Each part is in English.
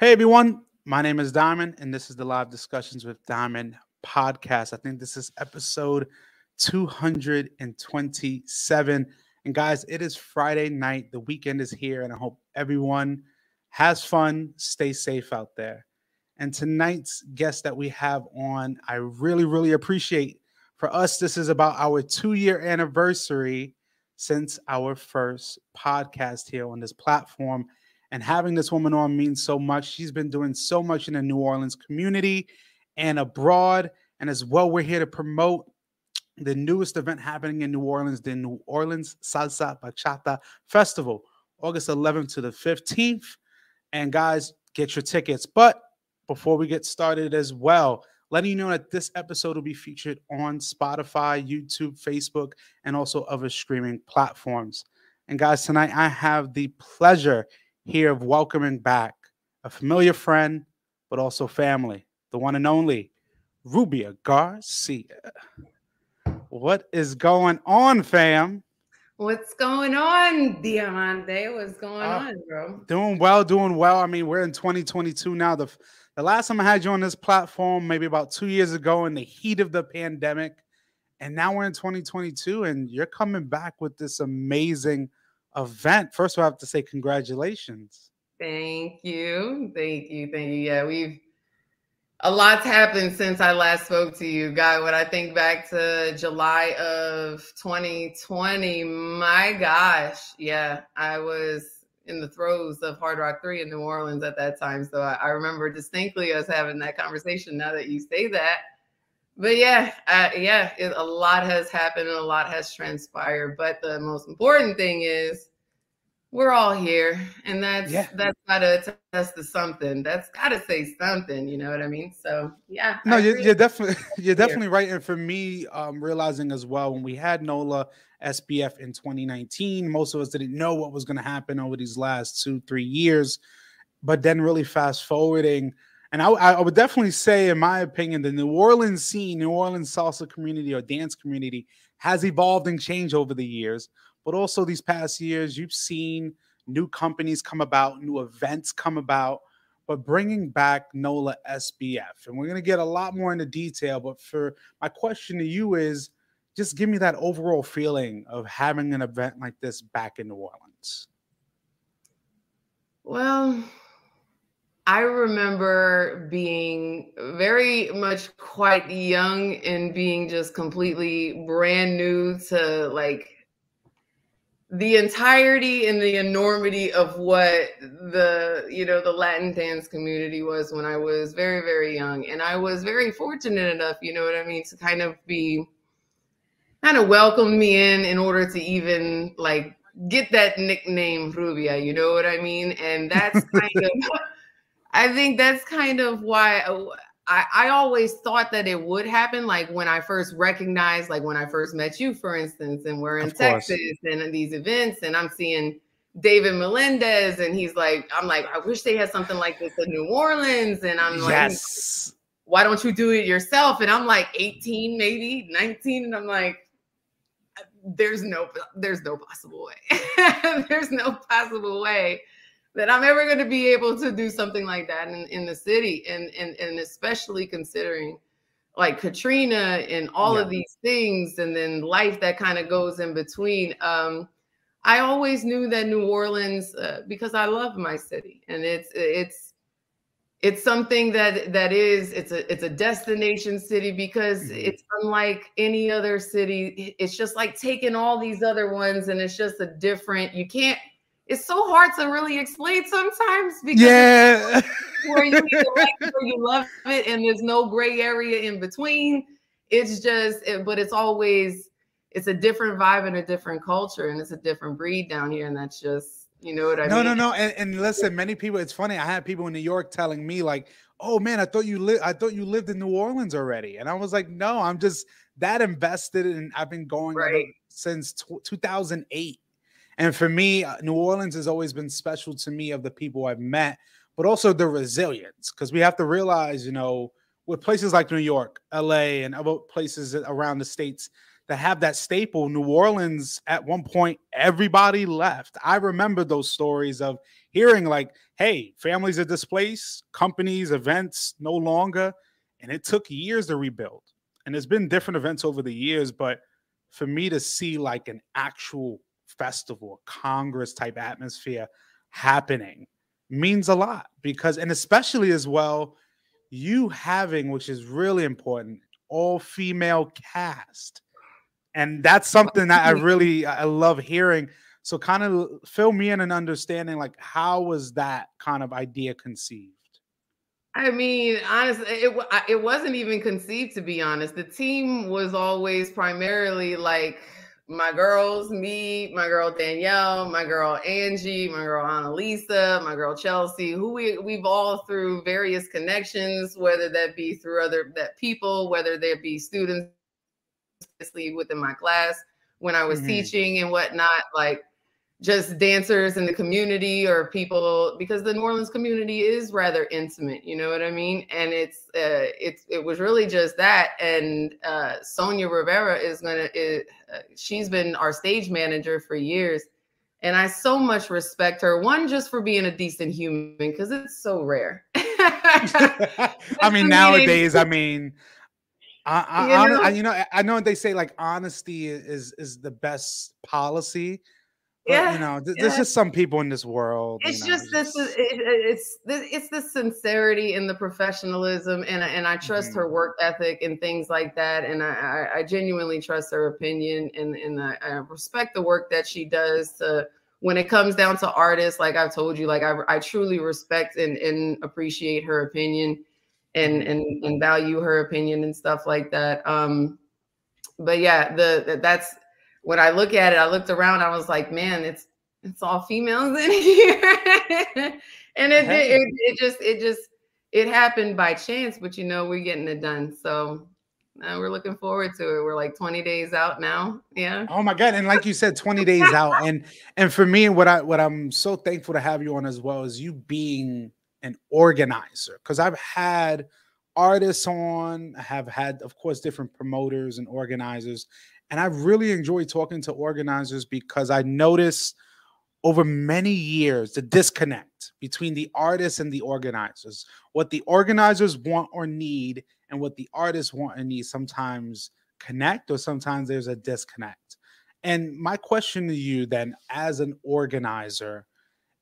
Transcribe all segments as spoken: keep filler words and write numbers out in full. Hey, everyone. My name is Diamond, and this is the Live Discussions with Diamond podcast. I think this is episode two hundred twenty-seven. And guys, it is Friday night. The weekend is here, and I hope everyone has fun. Stay safe out there. And tonight's guest that we have on, I really, really appreciate. For us, this is about our two-year anniversary since our first podcast here on this platform. And having this woman on means so much. She's been doing so much in the New Orleans community and abroad. And as well, we're here to promote the newest event happening in New Orleans, the New Orleans Salsa Bachata Festival, August eleventh to the fifteenth. And guys, get your tickets. But before we get started as well, letting you know that this episode will be featured on Spotify, YouTube, Facebook, and also other streaming platforms. And guys, tonight I have the pleasure here of welcoming back a familiar friend, but also family, the one and only Rubia Garcia. What is going on, fam? What's going on, Diamante? What's going uh, on, bro? Doing well, doing well. I mean, we're in twenty twenty-two now. The The last time I had you on this platform, maybe about two years ago in the heat of the pandemic, and now we're in twenty twenty-two, and you're coming back with this amazing event. First of all, I have to say congratulations. Thank you. Thank you. Thank you. Yeah, we've, a lot's happened since I last spoke to you. God, when I think back to July of twenty twenty, my gosh, yeah, I was in the throes of Hard Rock three in New Orleans at that time. So I, I remember distinctly us having that conversation now that you say that. But yeah, I, yeah, it, a lot has happened and a lot has transpired. But the most important thing is we're all here. And that's, yeah. that's got to attest to something. That's got to say something, you know what I mean? So yeah. No, you're, you're, definitely, you're definitely right. And for me, um, realizing as well, when we had NOLA S B F in twenty nineteen, most of us didn't know what was going to happen over these last two, three years. But then really fast forwarding, and I, I would definitely say, in my opinion, the New Orleans scene, New Orleans salsa community or dance community has evolved and changed over the years. But also these past years, you've seen new companies come about, new events come about, but bringing back NOLA S B F. And we're going to get a lot more into detail. But for my question to you is, just give me that overall feeling of having an event like this back in New Orleans. Well, I remember being very much quite young and being just completely brand new to like the entirety and the enormity of what the, you know, the Latin dance community was when I was very, very young. And I was very fortunate enough, you know what I mean, to kind of be kind of welcomed me in in order to even like get that nickname Rubia, you know what I mean? And that's kind of, I think that's kind of why I, I always thought that it would happen. Like when I first recognized, like when I first met you, for instance, and we're in Texas and in these events and I'm seeing David Melendez and he's like, I'm like, I wish they had something like this in New Orleans. And I'm like, yes, why don't you do it yourself? And I'm like eighteen, maybe nineteen. And I'm like, there's no, there's no possible way. There's no possible way that I'm ever going to be able to do something like that in, in the city. And, and, and especially considering like Katrina and all yeah. of these things. And then life that kind of goes in between. Um, I always knew that New Orleans, uh, because I love my city and it's, it's, it's something that that is it's a it's a destination city because it's unlike any other city. It's just like taking all these other ones and it's just a different, you can't, it's so hard to really explain sometimes because yeah. where you either like it or you love it and there's no gray area in between. It's just it, but it's always it's a different vibe and a different culture and it's a different breed down here and that's just You know what I no, mean? No, no, no. And, and listen, many people, it's funny. I had people in New York telling me like, oh man, I thought you li- I thought you lived in New Orleans already. And I was like, no, I'm just that invested and I've been going right. since two thousand eight. And for me, New Orleans has always been special to me of the people I've met, but also the resilience. Because we have to realize, you know, with places like New York, L A, and other places around the states, that have that staple. New Orleans, at one point, everybody left. I remember those stories of hearing like, hey, families are displaced, companies, events no longer. And it took years to rebuild. And there's been different events over the years. But for me to see like an actual festival, Congress type atmosphere happening means a lot, because, and especially as well, you having, which is really important, all female cast. And that's something that I really, I love hearing. So kind of fill me in an understanding, like, how was that kind of idea conceived? I mean, honestly, it, it wasn't even conceived, to be honest. The team was always primarily like my girls, me, my girl Danielle, my girl Angie, my girl Annalisa, my girl Chelsea, who we, we've all, through various connections, whether that be through other that people, whether that be students within my class when I was mm-hmm. teaching and whatnot, like just dancers in the community or people, because the New Orleans community is rather intimate, you know what I mean? And it's, uh, it's it was really just that. And uh, Sonia Rivera is gonna, is, uh, she's been our stage manager for years. And I so much respect her, one, just for being a decent human, because it's so rare. I mean, nowadays, I mean, I, I, you know? I, you know, I know they say like honesty is is the best policy. But, yeah, you know, th yeah. there's just some people in this world. It's you know, just this. Just... It, it's it's the sincerity and the professionalism, and and I trust mm-hmm. her work ethic and things like that. And I, I genuinely trust her opinion, and and I, I respect the work that she does. To, when it comes down to artists, like I've told you, like I I truly respect and and appreciate her opinion, and and and value her opinion and stuff like that. Um, but yeah, the that's. When I look at it, I looked around, I was like, man, it's it's all females in here. And it, it it just it just it happened by chance, but you know, we're getting it done. So uh, we're looking forward to it. We're like twenty days out now. Yeah. Oh my God. And like you said, twenty days out. And and for me, what I what I'm so thankful to have you on as well is you being an organizer. Because I've had artists on, I have had, of course, different promoters and organizers. And I really enjoy talking to organizers, because I noticed over many years the disconnect between the artists and the organizers. What the organizers want or need and what the artists want and need sometimes connect, or sometimes there's a disconnect. And my question to you then, as an organizer,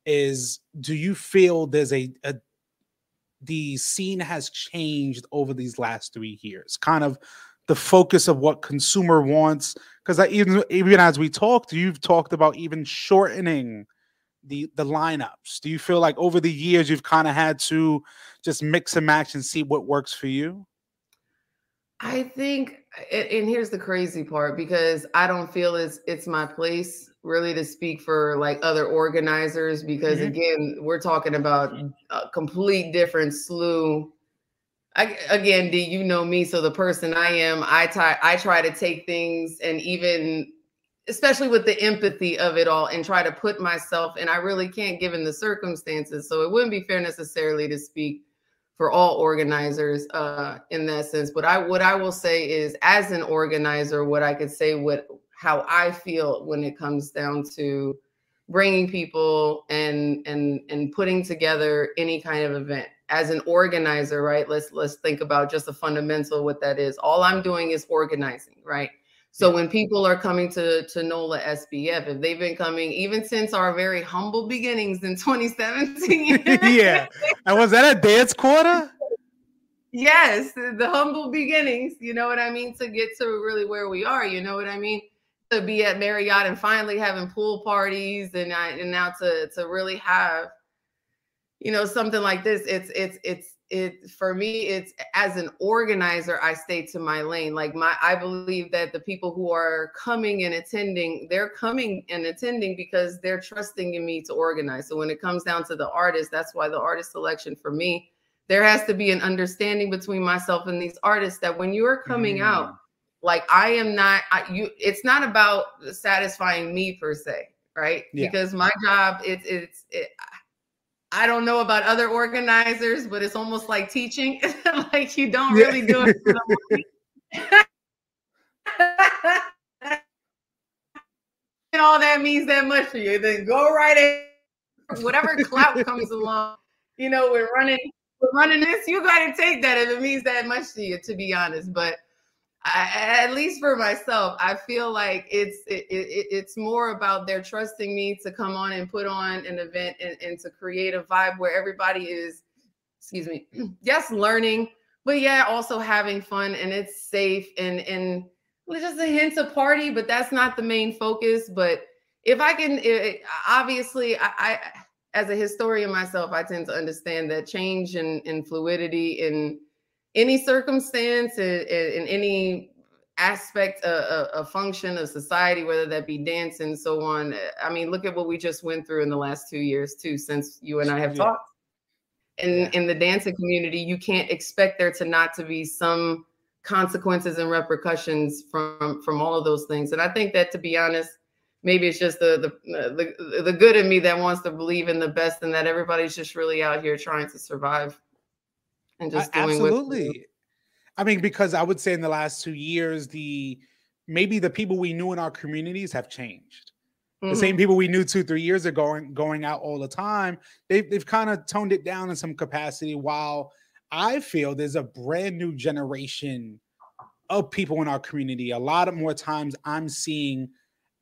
is do you feel there's a, a the scene has changed over these last three years, kind of the focus of what consumer wants? Because even even as we talked, you've talked about even shortening the the lineups. Do you feel like over the years you've kind of had to just mix and match and see what works for you? I think, and here's the crazy part, because I don't feel it's it's my place really to speak for like other organizers, because mm-hmm. again, we're talking about a complete different slew. I, again, D, you know me, so the person I am, I try, I try to take things, and even, especially with the empathy of it all, and try to put myself, and I really can't given the circumstances, so it wouldn't be fair necessarily to speak for all organizers uh, in that sense. But I, what I will say is, as an organizer, what I could say, what how I feel when it comes down to bringing people and and and putting together any kind of event. As an organizer, right? Let's let's think about just the fundamental what that is. All I'm doing is organizing, right? So when people are coming to to NOLA S B F, if they've been coming even since our very humble beginnings in twenty seventeen. Yeah, and was that a dance quarter? Yes, the humble beginnings. You know what I mean? To get to really where we are. You know what I mean? To be at Marriott and finally having pool parties, and I, and now to to really have. You know, something like this, it's, it's, it's, it, for me, it's, as an organizer, I stay to my lane. Like my, I believe that the people who are coming and attending, they're coming and attending because they're trusting in me to organize. So when it comes down to the artist, that's why the artist selection for me, there has to be an understanding between myself and these artists that when you're coming mm. out, like I am not, I, you, it's not about satisfying me per se, right? Yeah. Because my job, it, it's, it, I don't know about other organizers, but it's almost like teaching. Like you don't really do it for the money. all that means that much to you, then go right in. Whatever clout comes along, you know, we're running, we're running this. You got to take that if it means that much to you, to be honest. But I, at least for myself, I feel like it's it, it, it's more about they're trusting me to come on and put on an event and, and to create a vibe where everybody is, excuse me, yes, learning, but yeah, also having fun, and it's safe and and well, just a hint of party, but that's not the main focus. But if I can, it, obviously, I, I as a historian myself, I tend to understand that change and, and fluidity in any circumstance, in, in any aspect, a function of society, whether that be dance and so on. I mean, look at what we just went through in the last two years too, since you and I have yeah. talked. In, yeah. in the dancing community, you can't expect there to not to be some consequences and repercussions from from all of those things. And I think that, to be honest, maybe it's just the the the, the good in me that wants to believe in the best, and that everybody's just really out here trying to survive and just doing absolutely what I mean, because I would say in the last two years the maybe the people we knew in our communities have changed. Mm-hmm. The same people we knew two, three years ago and going out all the time, they've, they've kind of toned it down in some capacity, while I feel there's a brand new generation of people in our community. A lot of more times I'm seeing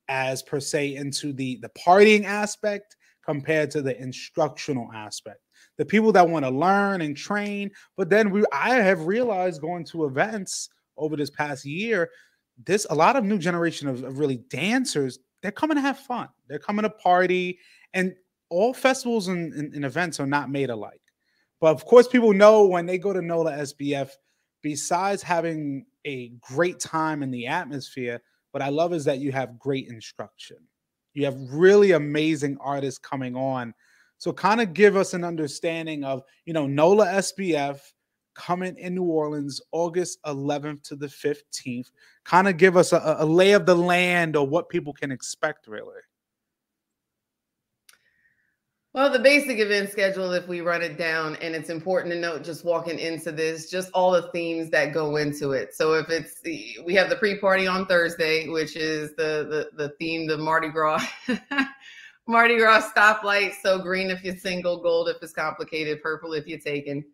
as per se into the, the partying aspect compared to the instructional aspect. The people that want to learn and train, but then we I have realized going to events over this past year, this a lot of new generation of, of really dancers, they're coming to have fun. They're coming to party, and all festivals and, and, and events are not made alike. But of course, people know when they go to NOLA S B F, besides having a great time in the atmosphere, what I love is that you have great instruction. You have really amazing artists coming on. So kind of give us an understanding of, you know, NOLA S B F coming in New Orleans, August eleventh to the fifteenth. Kind of give us a, a lay of the land or what people can expect, really. Well, the basic event schedule, if we run it down, and it's important to note just walking into this, just all the themes that go into it. So if it's, the, we have the pre-party on Thursday, which is the, the, the theme, the Mardi Gras, Mardi Gras stoplight. So green if you're single, gold if it's complicated, purple if you're taken.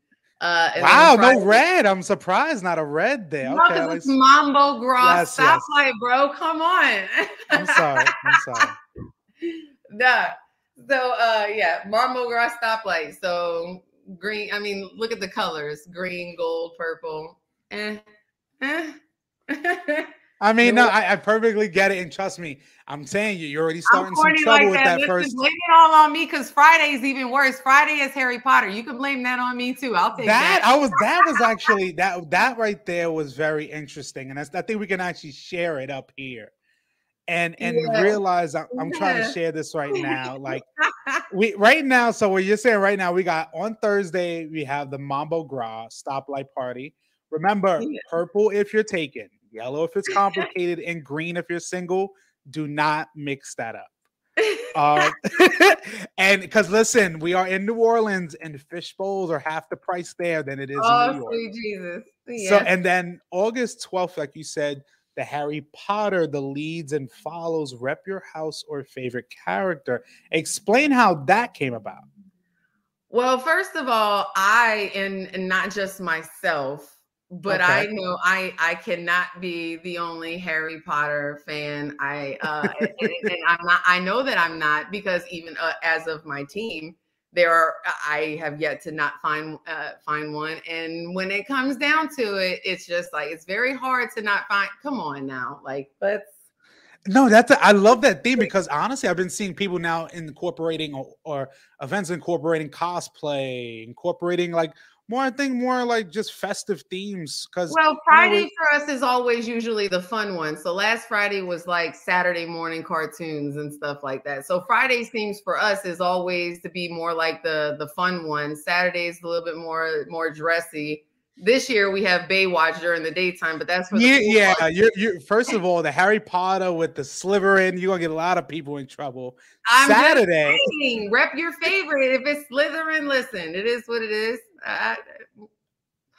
Uh, and wow, no red. I'm surprised not a red there. No, okay, it's Mambo Gras yes, stoplight, yes. bro. Come on. I'm sorry. I'm sorry. Nah. So, uh, yeah, Marble Grass stoplight. So green, I mean, look at the colors, green, gold, purple. Eh, eh. I mean, no, I, I perfectly get it. And trust me, I'm saying you, you're already starting some trouble like with that, that first. Blame it all on me, because Friday is even worse. Friday is Harry Potter. You can blame that on me too. I'll take that. That, I was, that was actually, that, that right there was very interesting. And that's, I think we can actually share it up here. And and yeah. realize I'm, I'm trying to share this right now. Like we right now, so what you're saying right now, we got on Thursday, we have the Mambo Gras stoplight party. Remember, yeah. purple if you're taken, yellow if it's complicated, and green if you're single. Do not mix that up. Uh, and because listen, we are in New Orleans, and fish bowls are half the price there than it is oh, in New York. Sweet Jesus. Yeah. So and then August twelfth, like you said. The Harry Potter, the leads and follows, rep your house or favorite character. Explain how that came about. Well, first of all, I, and not just myself, but okay. I know I, I cannot be the only Harry Potter fan. I, uh, and, and I'm not, I know that I'm not, because even uh, as of my team, there are, I have yet to not find uh, find one. And when it comes down to it, it's just like, it's very hard to not find, come on now. Like, let's. No, that's, a, I love that theme, because honestly, I've been seeing people now incorporating or, or events incorporating cosplay, incorporating like more, I think more like just festive themes. Cause well, Friday you know, for us is always usually the fun one. So last Friday was like Saturday morning cartoons and stuff like that. So Friday themes for us is always to be more like the, the fun one. Saturday's a little bit more, more dressy. This year we have Baywatch during the daytime, but that's for the yeah. yeah. You're, you're, first of all, the Harry Potter with the sliver in, you're gonna get a lot of people in trouble. I'm Saturday, saying, rep your favorite. If it's Slytherin, listen, it is what it is. I,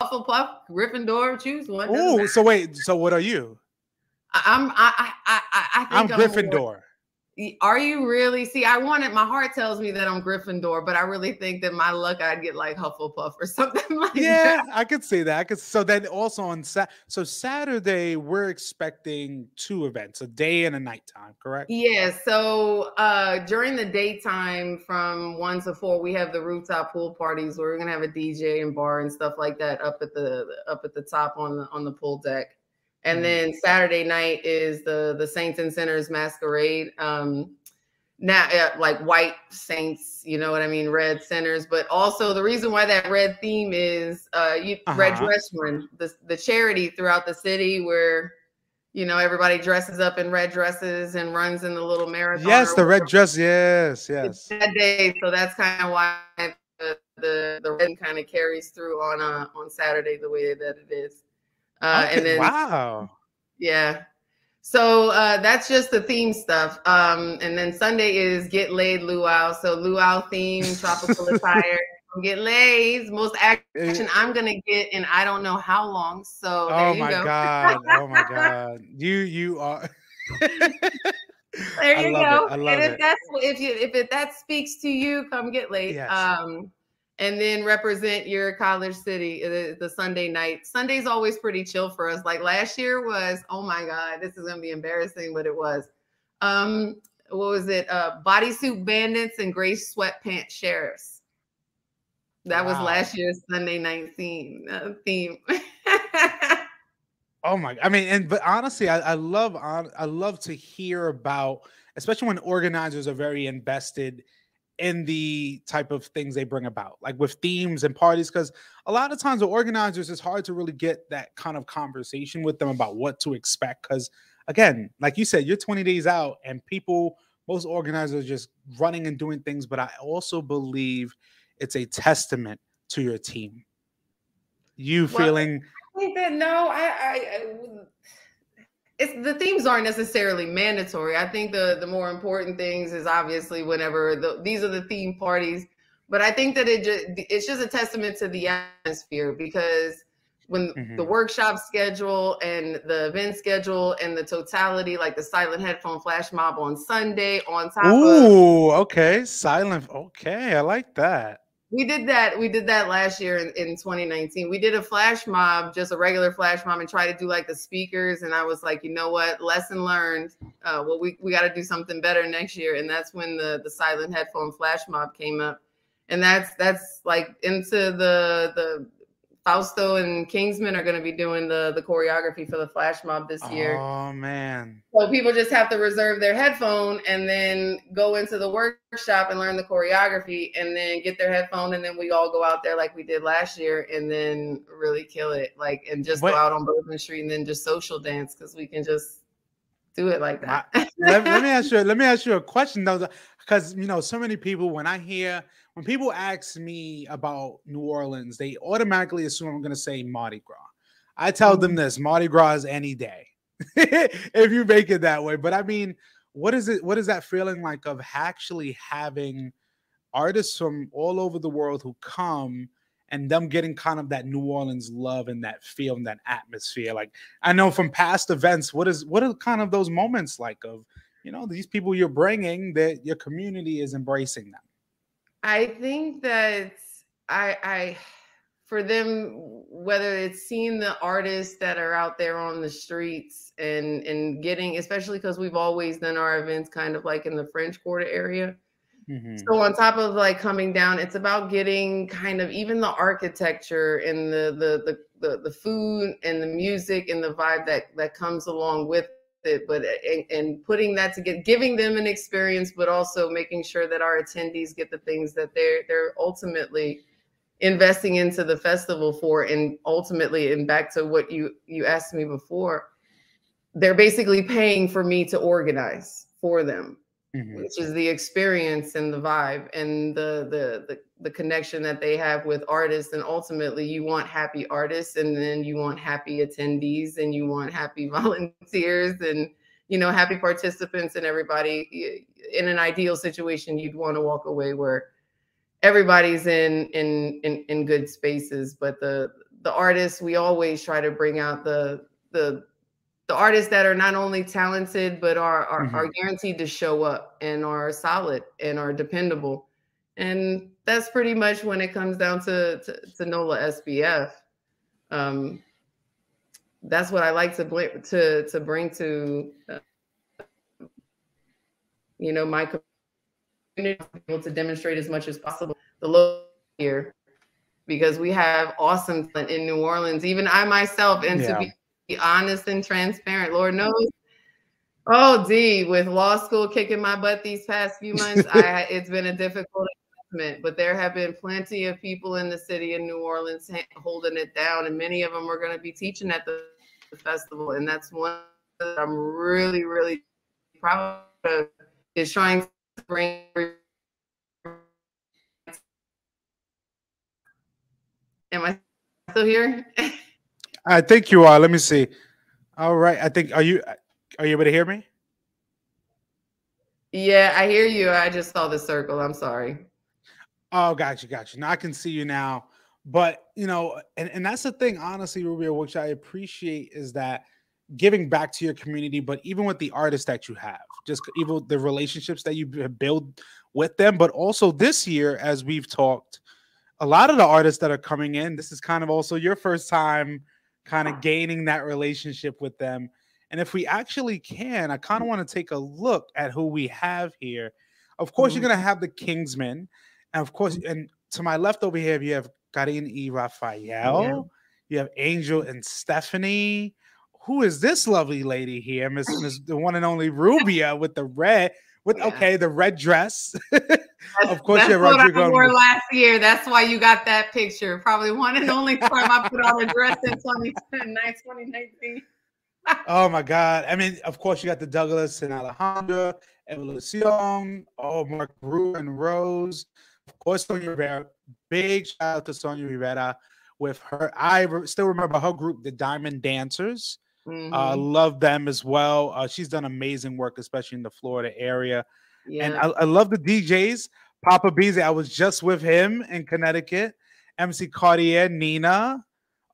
Hufflepuff, Gryffindor, choose one. Oh, so wait, so what are you? I'm I I I, I think I'm, I'm Gryffindor. More, Are you really? See, I wanted, my heart tells me that I'm Gryffindor, but I really think that my luck, I'd get like Hufflepuff or something like yeah, that. Yeah, I could see that. I could, so then also on Sa so Saturday, we're expecting two events, a day and a nighttime, correct? Yeah, so uh, during the daytime from one to four, we have the rooftop pool parties where we're gonna have a D J and bar and stuff like that up at the up at the top on the on the pool deck. And then Saturday night is the the Saints and Sinners Masquerade. Um, now, uh, like white saints, you know what I mean, red sinners. But also the reason why that red theme is uh, you, uh-huh. Red Dress Run, the, the charity throughout the city where, you know, everybody dresses up in red dresses and runs in the little marathon. Yes, the red dress. Yes, yes. That day, so that's kind of why the the, the red kind of carries through on uh, on Saturday the way that it is. Uh, okay, and then, wow. Yeah. So uh, that's just the theme stuff. Um, and then Sunday is Get Laid Luau. So luau theme, tropical attire. Get laid. Most action I'm going to get in I don't know how long. So there oh you my go. God. Oh, my God. You, you are. There you I go. It. I love and if, it. That's, if, you, if it, that speaks to you, come get laid. Yes. Um, And then represent your college city the, the Sunday night. Sunday's always pretty chill for us. Like last year was, oh my God, this is gonna be embarrassing, but it was. Um, what was it? Uh, bodysuit bandits and gray sweatpants sheriffs. That wow. was last year's Sunday night theme. Uh, theme. Oh my! I mean, and but honestly, I, I love I love to hear about, especially when organizers are very invested in the type of things they bring about, like with themes and parties, because a lot of times the organizers, it's hard to really get that kind of conversation with them about what to expect. Because again, like you said, you're twenty days out and people, most organizers are just running and doing things. But I also believe it's a testament to your team. You well, feeling... I think that, no, I... I, I It's, the themes aren't necessarily mandatory. I think the, the more important things is obviously whenever the, these are the theme parties, but I think that it just, it's just a testament to the atmosphere because when mm-hmm. the workshop schedule and the event schedule and the totality, like the silent headphone flash mob on Sunday on top Ooh, of- okay, silent, okay, I like that. We did that. We did that last year in, in twenty nineteen. We did a flash mob, just a regular flash mob, and try to do like the speakers. And I was like, you know what? Lesson learned. Uh, well, we, we got to do something better next year. And that's when the, the silent headphone flash mob came up. And that's that's like into the the Fausto and Kingsman are going to be doing the the choreography for the flash mob this year. Oh man! So people just have to reserve their headphone and then go into the workshop and learn the choreography and then get their headphone and then we all go out there like we did last year and then really kill it, like, and just what? Go out on Bourbon Street and then just social dance because we can just do it like that. I, let, let me ask you. Let me ask you a question though, because you know so many people when I hear. When people ask me about New Orleans, they automatically assume I'm going to say Mardi Gras. I tell them this, Mardi Gras is any day, if you make it that way. But I mean, what is it? What is that feeling like of actually having artists from all over the world who come and them getting kind of that New Orleans love and that feel and that atmosphere? Like I know from past events, what is what are kind of those moments like of, you know, these people you're bringing that your community is embracing them? I think that I, I, for them, whether it's seeing the artists that are out there on the streets and, and getting, especially because we've always done our events kind of like in the French Quarter area. Mm-hmm. So on top of like coming down, it's about getting kind of even the architecture and the, the, the, the, the food and the music and the vibe that, that comes along with it, but and, and putting that together, giving them an experience, but also making sure that our attendees get the things that they're they're ultimately investing into the festival for, and ultimately, and back to what you you asked me before, they're basically paying for me to organize for them, mm-hmm. which is the experience and the vibe and the, the the the connection that they have with artists, and ultimately, you want happy artists, and then you want happy attendees, and you want happy volunteers, and you know, happy participants, and everybody. In an ideal situation, you'd want to walk away where everybody's in in in, in good spaces, but the the artists, we always try to bring out the the. the artists that are not only talented, but are are, mm-hmm. are guaranteed to show up and are solid and are dependable. And that's pretty much when it comes down to, to, to NOLA S B F. Um, that's what I like to bring to, to bring to, uh, you know, my community, to demonstrate as much as possible the local here, because we have awesome talent in New Orleans, even I myself. And yeah. to be honest and transparent, Lord knows, oh, D, with law school kicking my butt these past few months, I, it's been a difficult investment, but there have been plenty of people in the city of New Orleans holding it down, and many of them are going to be teaching at the, the festival, and that's one that I'm really, really proud of, is trying to bring... Am I still here? I think you are. Let me see. All right. I think, are you... Are you able to hear me? Yeah, I hear you. I just saw the circle. I'm sorry. Oh, gotcha, gotcha. Now I can see you now. But, you know, and, and that's the thing, honestly, Rubia, which I appreciate, is that giving back to your community, but even with the artists that you have, just even with the relationships that you build with them. But also this year, as we've talked, a lot of the artists that are coming in, this is kind of also your first time kind of gaining that relationship with them. And if we actually can, I kind of want to take a look at who we have here. Of course, mm-hmm. you're going to have the Kingsman. And of course, and to my left over here, you have Karin E. Rafael. Yeah. You have Angel and Stephanie. Who is this lovely lady here? Miss, Miss the one and only Rubia with the red, with yeah. okay, the red dress. Of course, you have Rodrigo. That's what I wore last year. That's why you got that picture. Probably one and only time I put on a dress in twenty nineteen. Oh my God. I mean, of course, you got the Douglas and Alejandra Evolución. Oh, Mark Rue and Rose. Of course, Sonia Rivera. Big shout out to Sonia Rivera with her. I re still remember her group, the Diamond Dancers. Mm-hmm. uh, love them as well. Uh, she's done amazing work, especially in the Florida area. Yeah. And I, I love the D Js. Papa Beasy, I was just with him in Connecticut. M C Cartier, Nina.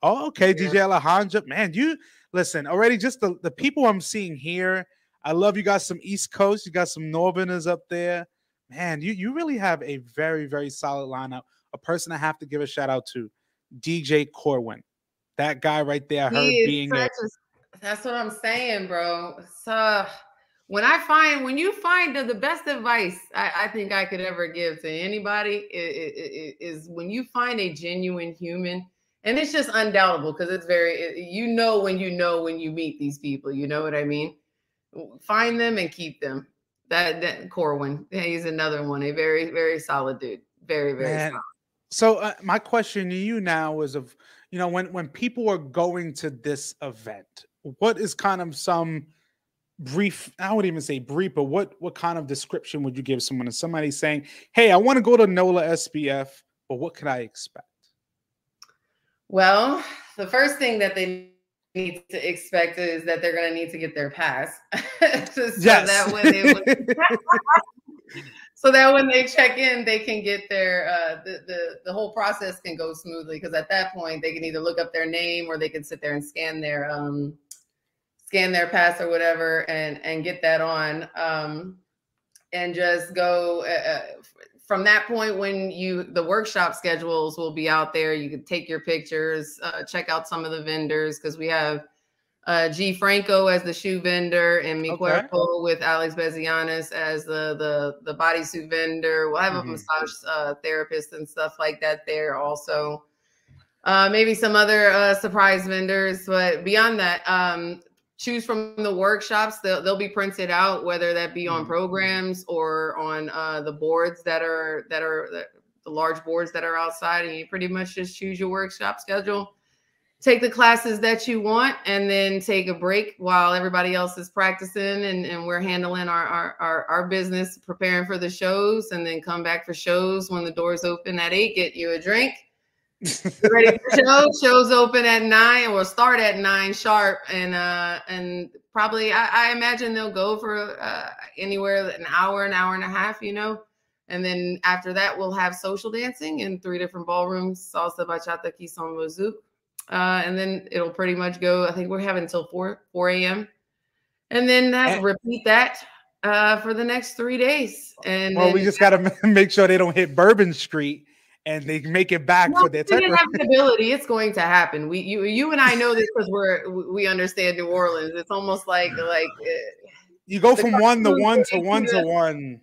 Oh, okay. Yeah. D J Alejandra. Man, you... Listen, already just the, the people I'm seeing here, I love you got some East Coast, you got some Northerners up there. Man, you, you really have a very, very solid lineup. A person I have to give a shout out to, D J Corwin. That guy right there, I heard being there. That's what I'm saying, bro. So when I find, when you find the, the best advice I, I think I could ever give to anybody is, is when you find a genuine human. And it's just undoubtable, because it's very, it, you know, when you know, when you meet these people, you know what I mean? Find them and keep them. That, that Corwin, he's another one, a very, very solid dude. Very, very Man. solid. So uh, my question to you now is of, you know, when, when people are going to this event, what is kind of some brief, I wouldn't even say brief, but what, what kind of description would you give someone? If somebody's saying, hey, I want to go to NOLA S B F, but what can I expect? Well, the first thing that they need to expect is that they're going to need to get their pass. so, yes. that when they would, so that when they check in, they can get their, uh, the, the, the whole process can go smoothly. Because at that point, they can either look up their name, or they can sit there and scan their, um, scan their pass or whatever, and, and get that on. Um, and just go, uh, from that point, when you, the workshop schedules will be out there. You can take your pictures, uh, check out some of the vendors, because we have uh, G Franco as the shoe vendor, and Mi Cuerpo with Alex Bezianis as the the, the bodysuit vendor. We'll have mm-hmm. a massage uh, therapist and stuff like that there also. Uh, maybe some other uh, surprise vendors, but beyond that, um, choose from the workshops. They'll, they'll be printed out, whether that be on programs or on uh, the boards that are, that are the large boards that are outside. And you pretty much just choose your workshop schedule, take the classes that you want, and then take a break while everybody else is practicing. And, and we're handling our, our, our, our business, preparing for the shows, and then come back for shows. When the doors open at eight, get you a drink. Ready for show? Shows open at nine, or start at nine sharp, and uh, and probably I, I imagine they'll go for uh, anywhere an hour, an hour and a half, you know. And then after that, we'll have social dancing in three different ballrooms: salsa, bachata, kizomba, zouk, Uh, and then it'll pretty much go, I think we're having until four a.m. And then that, and repeat that uh, for the next three days. And well, then, we just got to make sure they don't hit Bourbon Street and they make it back well, for their time. It's going to happen. We, you, you and I know this because we're we understand New Orleans. It's almost like like you go from one to one to one to one.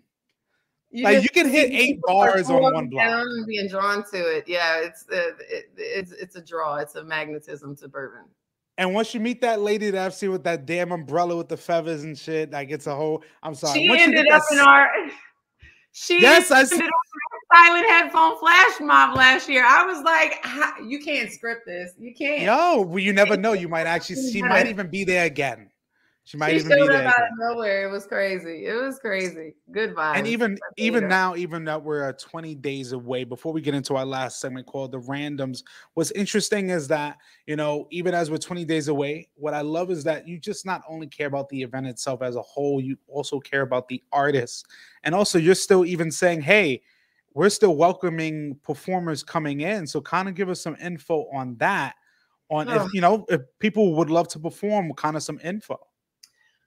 You like you can hit eight bars on one block. Being drawn to it, yeah, it's uh, it, it's it's a draw. It's a magnetism to bourbon. And once you meet that lady that I've seen with that damn umbrella with the feathers and shit, like it's a whole. I'm sorry. She once ended up in our. She yes, I see. Silent headphone flash mob last year. I was like, you can't script this. You can't. Yo, well, you never know. You might actually. She might even be there again. She might she even be there. Out of nowhere. It was crazy. It was crazy. Good vibes. And even even now, even that we're twenty days away. Before we get into our last segment called The Randoms, what's interesting is that, you know, even as we're twenty days away, what I love is that you just not only care about the event itself as a whole, you also care about the artists, and also you're still even saying, hey, we're still welcoming performers coming in. So kind of give us some info on that. On oh. if, you know, if people would love to perform, kind of some info.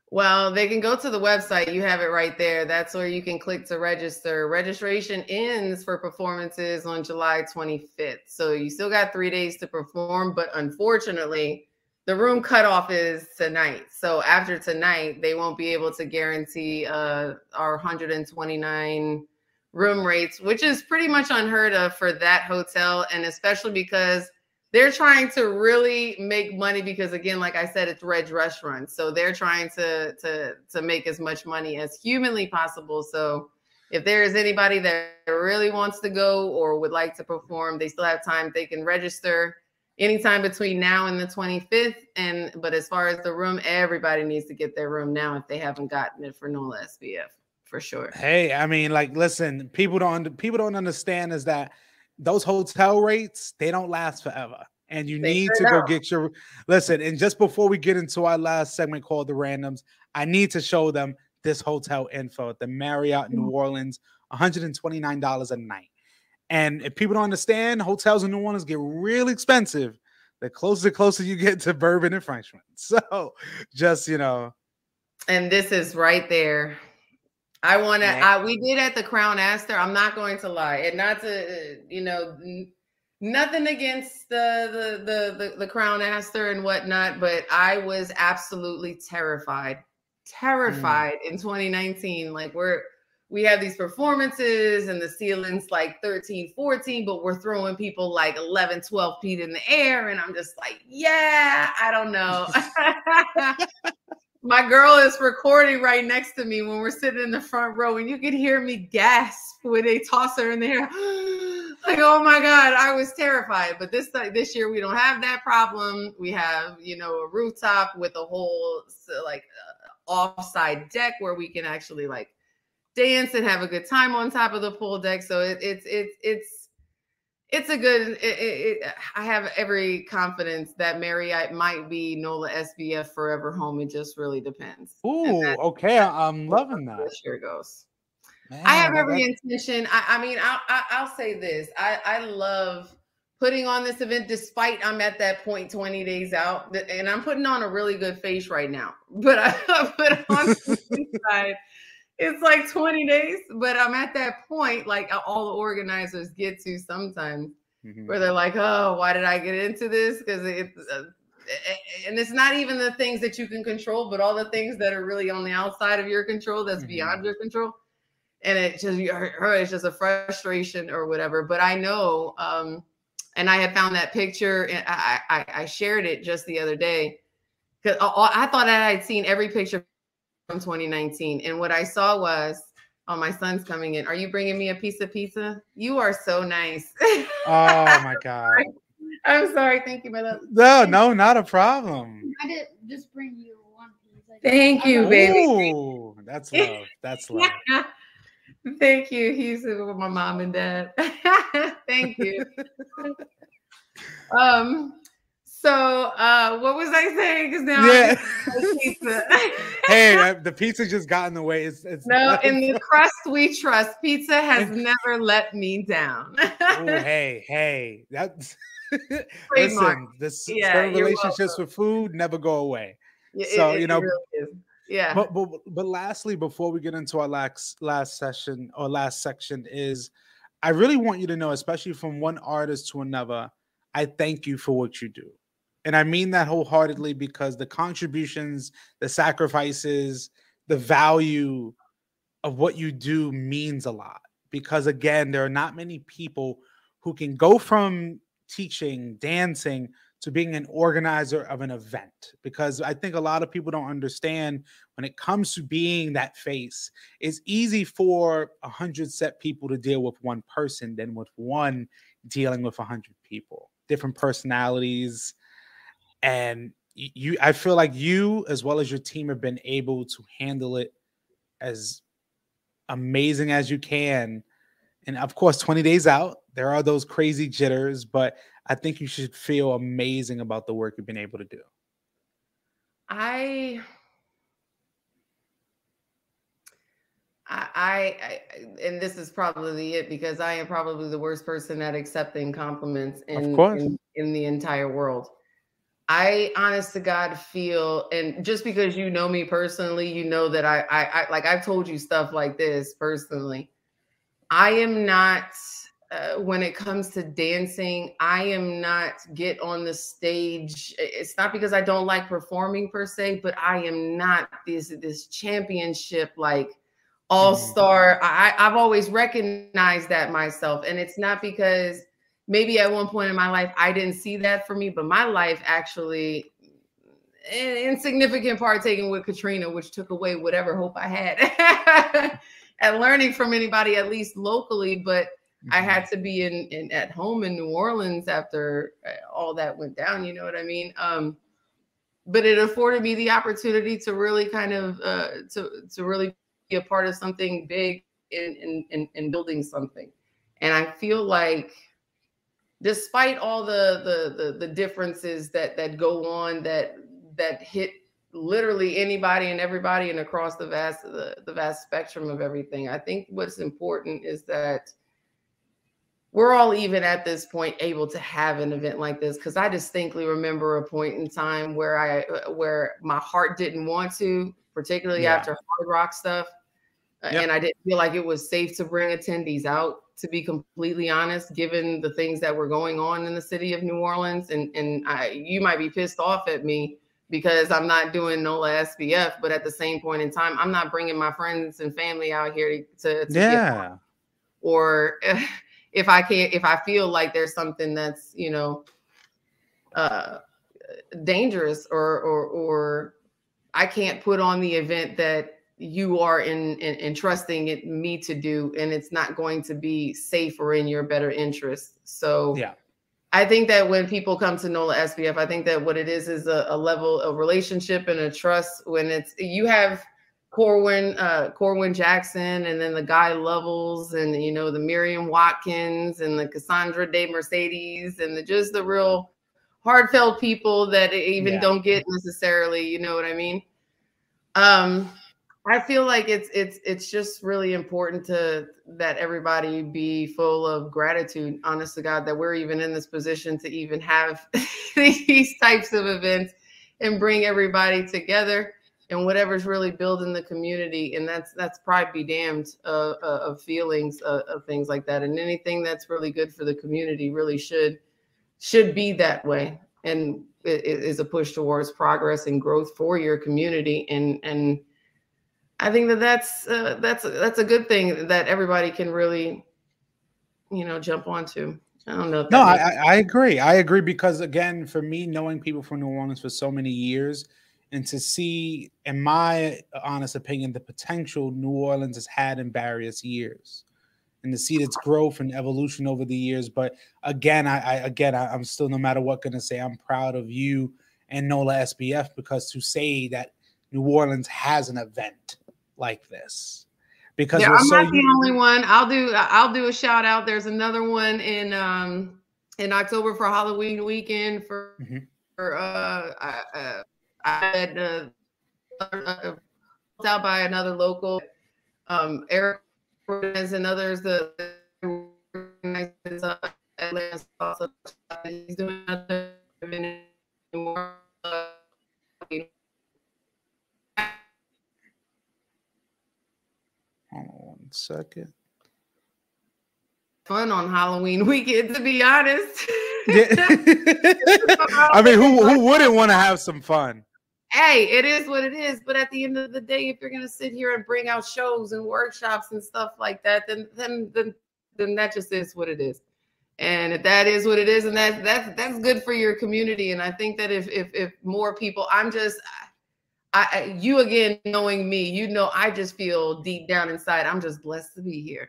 Well, they can go to the website. You have it right there. That's where you can click to register. Registration ends for performances on July twenty-fifth. So you still got three days to perform. But unfortunately, the room cutoff is tonight. So after tonight, they won't be able to guarantee uh, our one hundred twenty-nine room rates, which is pretty much unheard of for that hotel. And especially because they're trying to really make money because, again, like I said, it's Reg Restaurant. So they're trying to, to, to make as much money as humanly possible. So if there is anybody that really wants to go or would like to perform, they still have time. They can register anytime between now and the twenty-fifth. And but as far as the room, everybody needs to get their room now if they haven't gotten it for NOLA S B F, for sure. Hey, I mean, like, listen, people don't people don't understand is that those hotel rates, they don't last forever. And you they need to go out. get your, listen, and just before we get into our last segment called The Randoms, I need to show them this hotel info at the Marriott New Orleans, one hundred twenty-nine dollars a night. And if people don't understand, hotels in New Orleans get really expensive the closer, the closer you get to bourbon and Frenchmen. So just, you know. And this is right there. I want to, yeah. we did at the Crown Aster. I'm not going to lie. And not to, you know, nothing against the, the, the, the, the Crown Aster and whatnot, but I was absolutely terrified, terrified mm. in twenty nineteen. Like we're, we have these performances and the ceiling's like thirteen, fourteen, but we're throwing people like eleven, twelve feet in the air. And I'm just like, yeah, I don't know. My girl is recording right next to me when we're sitting in the front row, and you can hear me gasp when they toss her in the air. Like, oh my God, I was terrified. But this this year we don't have that problem. We have, you know, a rooftop with a whole like uh, offside deck where we can actually like dance and have a good time on top of the pool deck. So it, it, it, it's it's a good. It, it, it, I have every confidence that Marriott might be NOLA S B F forever home. It just really depends. Ooh, that, okay, I'm loving that. This year goes. Man, I have every that's... intention. I, I mean, I, I, I'll say this. I, I love putting on this event, despite I'm at that point twenty days out, and I'm putting on a really good face right now. But I put on the side. It's like twenty days, but I'm at that point, like all the organizers get to sometimes, mm-hmm. where they're like, oh, why did I get into this? Because it's, uh, and it's not even the things that you can control, but all the things that are really on the outside of your control, that's mm-hmm. beyond your control. And it just, it's just a frustration or whatever. But I know, um, and I had found that picture, and I, I, I shared it just the other day, because I, I thought I had seen every picture from twenty nineteen, and what I saw was, oh, my son's coming in. Are you bringing me a piece of pizza? You are so nice. Oh my God! I'm sorry. Thank you, my love. No, no, not a problem. I did just bring you one piece. Thank you, oh, baby. Ooh, that's love. That's love. Thank you. He's with my mom and dad. Thank you. um. So uh, what was I saying? Because now yeah. I'm pizza. Hey, I, the pizza just got in the way. It's, it's no, nothing. In the crust we trust. Pizza has never let me down. Oh, hey, hey, that's listen. This yeah, relationships with food never go away. Yeah, so it, you know, really yeah. But, but but lastly, before we get into our last last session or last section, is I really want you to know, especially from one artist to another, I thank you for what you do. And I mean that wholeheartedly, because the contributions, the sacrifices, the value of what you do means a lot. Because again, there are not many people who can go from teaching, dancing, to being an organizer of an event. Because I think a lot of people don't understand, when it comes to being that face, it's easy for a hundred set people to deal with one person than with one dealing with a hundred people, different personalities. And you, I feel like you, as well as your team, have been able to handle it as amazing as you can. And of course, twenty days out, there are those crazy jitters, but I think you should feel amazing about the work you've been able to do. I, I, I and this is probably it, because I am probably the worst person at accepting compliments in, in, in the entire world. I, honest to God, feel, and just because you know me personally, you know that I, I, I like I've told you stuff like this personally. I am not, uh, when it comes to dancing, I am not get on the stage. It's not because I don't like performing per se, but I am not this, this championship, like all-star. I, I've always recognized that myself. And it's not because maybe at one point in my life, I didn't see that for me, but my life actually, in significant part, taken with Katrina, which took away whatever hope I had at learning from anybody, at least locally. But mm-hmm. I had to be in, in at home in New Orleans after all that went down. You know what I mean? Um, but it afforded me the opportunity to really kind of uh, to to really be a part of something big and in, in, in, in building something. And I feel like, despite all the, the the the differences that that go on that that hit literally anybody and everybody and across the vast the, the vast spectrum of everything, I think what's important is that we're all, even at this point, able to have an event like this. Because I distinctly remember a point in time where I where my heart didn't want to, particularly yeah. after Hard Rock stuff, yep. and I didn't feel like it was safe to bring attendees out, to be completely honest, given the things that were going on in the city of New Orleans. And, and I, you might be pissed off at me because I'm not doing NOLA S B F, but at the same point in time, I'm not bringing my friends and family out here to, to yeah. get them. Or if I can't, if I feel like there's something that's, you know, uh, dangerous, or, or, or I can't put on the event that you are in, in, in trusting it, me to do, and it's not going to be safe or in your better interest. So yeah, I think that when people come to NOLA S B F, I think that what it is is a, a level of relationship and a trust. When it's, you have Corwin, uh, Corwin Jackson, and then the guy Levels, and, you know, the Miriam Watkins and the Cassandra day Mercedes, and the, just the real heartfelt people that even yeah. don't get necessarily, you know what I mean? Um, I feel like it's it's it's just really important to that everybody be full of gratitude, honest to God, that we're even in this position to even have these types of events and bring everybody together and whatever's really building the community. And that's that's pride be damned uh, uh, of feelings uh, of things like that. And anything that's really good for the community really should should be that way. And it, it is a push towards progress and growth for your community. And and I think that that's, uh, that's, that's a good thing that everybody can really, you know, jump onto. I don't know. No, I, I agree. I agree, because again, for me, knowing people from New Orleans for so many years, and to see, in my honest opinion, the potential New Orleans has had in various years, and to see its growth and evolution over the years. But again, I, I again, I, I'm still, no matter what, going to say I'm proud of you and NOLA S B F, because to say that New Orleans has an event like this, because yeah, we're I'm so not the only one. I'll do I'll do a shout out. There's another one in um in October for Halloween weekend for mm-hmm. uh, I, uh, I had uh, uh, out by another local, um, Eric and others. The he's doing another event anymore. Hold on one second. Fun on Halloween weekend, to be honest. Yeah. I mean, who who wouldn't want to have some fun? Hey, it is what it is. But at the end of the day, if you're gonna sit here and bring out shows and workshops and stuff like that, then then then, then that just is what it is. And if that is what it is, and that's that's that's good for your community. And I think that if if if more people, I'm just. I, you again, knowing me, you know, I just feel deep down inside, I'm just blessed to be here.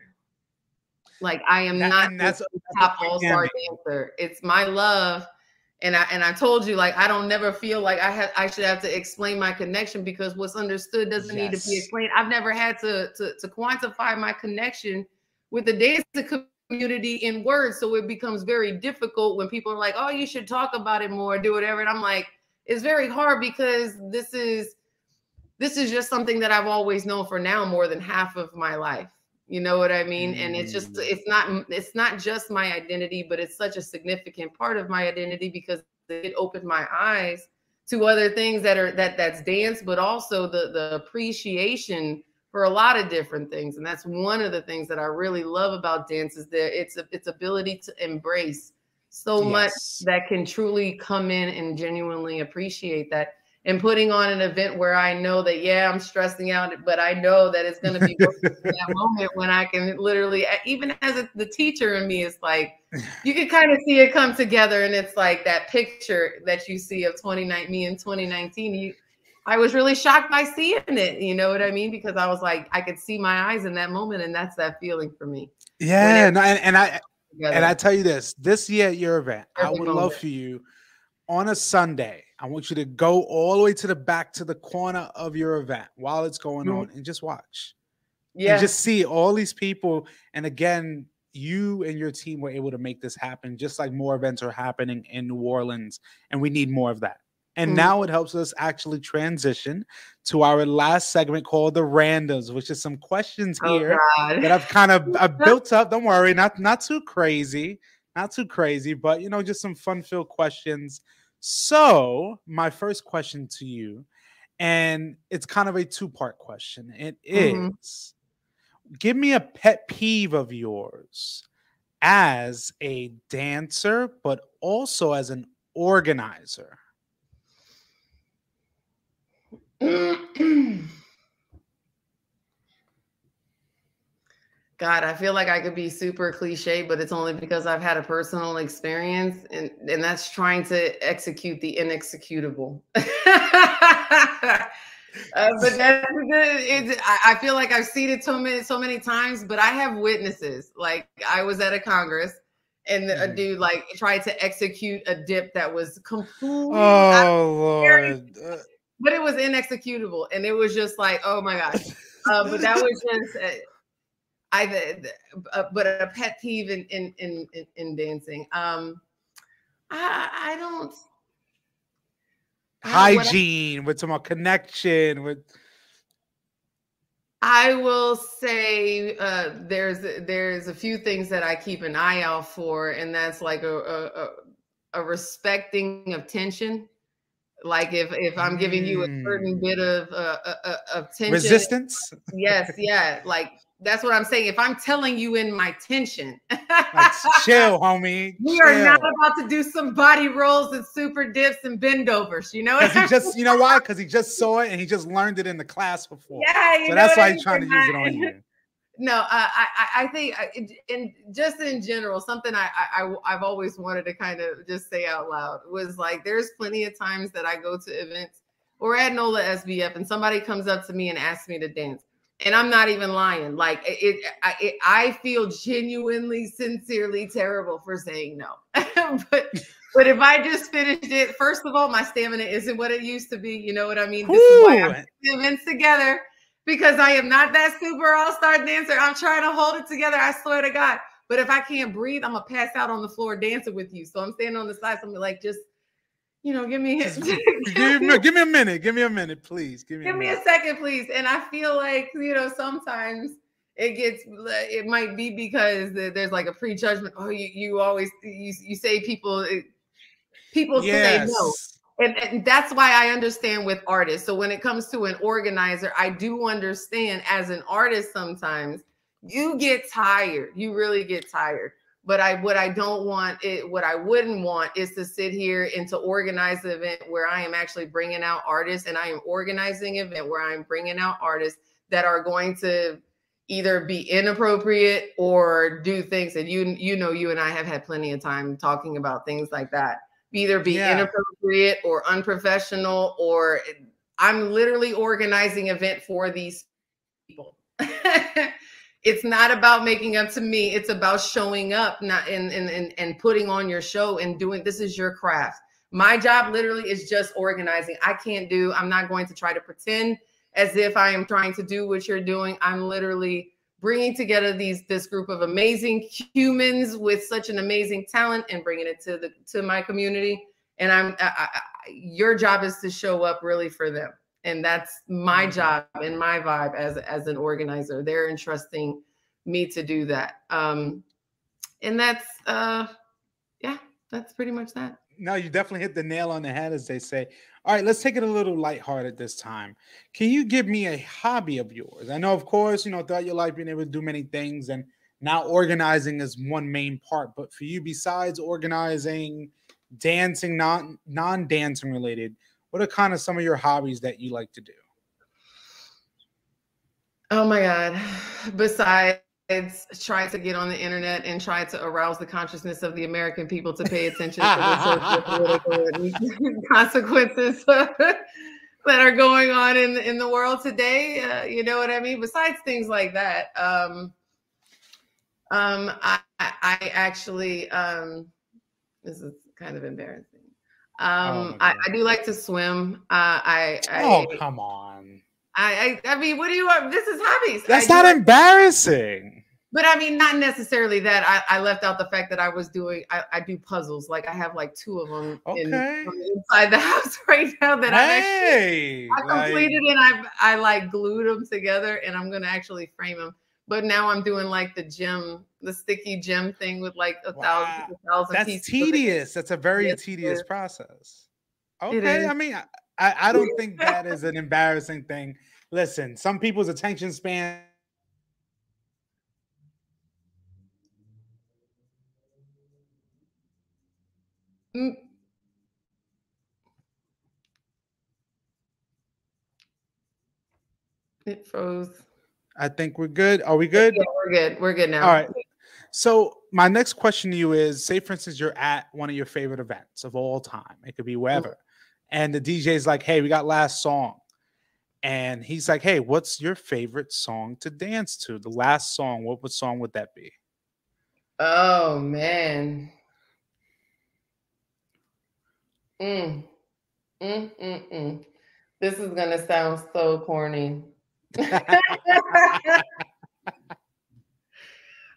Like I am that, not that's, the top all-star dancer. It's my love, and I and I told you, like I don't never feel like I have I should have to explain my connection, because what's understood doesn't yes. need to be explained. I've never had to, to to quantify my connection with the dance community in words, so it becomes very difficult when people are like, "Oh, you should talk about it more, do whatever," and I'm like, it's very hard because this is. This is just something that I've always known for now more than half of my life. You know what I mean? And it's just, it's not, it's not just my identity, but it's such a significant part of my identity because it opened my eyes to other things that are, that that's dance, but also the, the appreciation for a lot of different things. And that's one of the things that I really love about dance is that it's, its ability to embrace so yes. much that can truly come in and genuinely appreciate that. And putting on an event where I know that, yeah, I'm stressing out, but I know that it's going to be that moment when I can literally, even as a, the teacher in me, it's like, you can kind of see it come together. And it's like that picture that you see of me in twenty nineteen. You, I was really shocked by seeing it. You know what I mean? Because I was like, I could see my eyes in that moment. And that's that feeling for me. Yeah. It, and, I, and, I, and I tell you this, this year at your event, I would moment. love for you on a Sunday. I want you to go all the way to the back to the corner of your event while it's going mm-hmm. on and just watch. Yeah. And just see all these people. And again, you and your team were able to make this happen, just like more events are happening in New Orleans. And we need more of that. And mm-hmm. now it helps us actually transition to our last segment called The Randoms, which is some questions oh, here God. that I've kind of I've built up. Don't worry, not, not too crazy. Not too crazy, but, you know, just some fun-filled questions. So my first question to you, and it's kind of a two-part question. It mm-hmm. is, give me a pet peeve of yours as a dancer, but also as an organizer. God, I feel like I could be super cliche, but it's only because I've had a personal experience, and, and that's trying to execute the inexecutable. uh, but that's it, it, I feel like I've seen it so many, so many times, but I have witnesses. Like I was at a Congress and a dude like tried to execute a dip that was completely oh, Lord. But it was inexecutable. And it was just like, oh my gosh. Uh, but that was just... Uh, I, uh, but a pet peeve in in in, in dancing. Um, I I don't. I don't Hygiene. I, we're talking about connection. With. I will say uh, there's there's a few things that I keep an eye out for, and that's like a a, a, a respecting of tension. Like if if I'm giving you a certain bit of uh, uh, of tension, resistance. Yes. Yeah. Like. That's what I'm saying. If I'm telling you in my tension, like, chill, homie. We chill. Are not about to do some body rolls and super dips and bend overs. You know, he just you know why? Because he just saw it and he just learned it in the class before. Yeah, you so know that's why I mean? He's trying to use it on you. No, uh, I I think in just in general, something I I I've always wanted to kind of just say out loud was like, there's plenty of times that I go to events or at NOLA S B F and somebody comes up to me and asks me to dance. And I'm not even lying. Like it, it, I, it, I feel genuinely, sincerely terrible for saying no. but, but if I just finished it, first of all, my stamina isn't what it used to be. You know what I mean? Ooh. This is why I'm putting events together, because I am not that super all-star dancer. I'm trying to hold it together. I swear to God. But if I can't breathe, I'm gonna pass out on the floor dancing with you. So I'm standing on the side. So I'm like, just you know, give me his give, me, give me a minute. Give me a minute, please. Give me, give a, me a second, please. And I feel like, you know, sometimes it gets, it might be because there's like a prejudgment. Oh, you, you always, you, you say people, it, people yes. say no. And, and that's why I understand with artists. So when it comes to an organizer, I do understand as an artist sometimes you get tired. You really get tired. But I, what I don't want, it, what I wouldn't want is to sit here and to organize an event where I am actually bringing out artists, and I am organizing an event where I'm bringing out artists that are going to either be inappropriate or do things that you, you know, you and I have had plenty of time talking about things like that. Either be yeah. inappropriate or unprofessional, or I'm literally organizing an event for these people. It's not about making up to me. It's about showing up, not and, and, and putting on your show and doing, this is your craft. My job literally is just organizing. I can't do, I'm not going to try to pretend as if I am trying to do what you're doing. I'm literally bringing together these, this group of amazing humans with such an amazing talent and bringing it to the, to my community. And I'm, I, I, your job is to show up really for them. And that's my job and my vibe as, as an organizer. They're entrusting me to do that. Um, and that's, uh, yeah, that's pretty much that. No, you definitely hit the nail on the head, as they say. All right, let's take it a little lighthearted this time. Can you give me a hobby of yours? I know, of course, you know, throughout your life, being able to do many things, and now organizing is one main part. But for you, besides organizing, dancing, non, non-dancing related, what are kind of some of your hobbies that you like to do? Oh, my God. Besides trying to get on the internet and try to arouse the consciousness of the American people to pay attention to the political consequences that are going on in, in the world today. Uh, you know what I mean? Besides things like that, um, um, I, I actually, um, this is kind of embarrassing. Um, oh I, I do like to swim. Uh, I, I oh come on. I, I I mean, what do you want? This is hobbies. That's I not embarrassing. But I mean, not necessarily that. I, I left out the fact that I was doing. I, I do puzzles. Like I have like two of them okay. in, inside the house right now that hey, I actually I completed like, and I I like glued them together, and I'm gonna actually frame them. But now I'm doing like the gym, the sticky gym thing with like a wow. thousand, a thousand That's pieces. Tedious. That's a very yes, tedious process. Okay. I mean, I, I don't think that is an embarrassing thing. Listen, some people's attention span. Mm. It froze. I think we're good. Are we good? Yeah, we're good. We're good now. All right. So my next question to you is, say, for instance, you're at one of your favorite events of all time. It could be wherever. And the D J's like, hey, we got last song. And he's like, hey, what's your favorite song to dance to? The last song, what, what song would that be? Oh, man. Mm. Mm, mm, mm. This is going to sound so corny.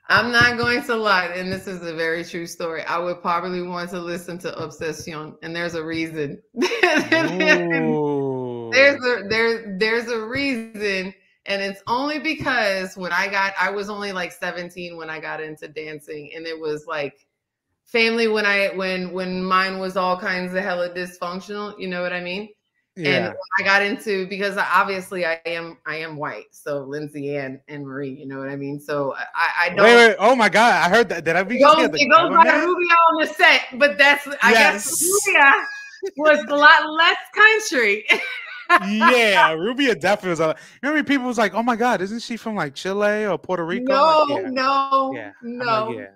I'm not going to lie, and this is a very true story. I would probably want to listen to Obsession, and there's a reason. there's a there there's a reason, and it's only because when I got I was only like seventeen when I got into dancing, and it was like family when I when when mine was all kinds of hella dysfunctional, you know what I mean? Yeah. And I got into, because obviously I am I am white, so Lindsay and, and Marie, you know what I mean. So I, I don't. Wait, wait, oh my God, I heard that. Did I be? It goes, it goes by Rubia on the set, but that's yes. I guess Rubia was a lot less country. Yeah, Rubia definitely was. A, you know, people was like, oh my God, isn't she from like Chile or Puerto Rico? No, like, yeah. no, yeah. No, like, yeah.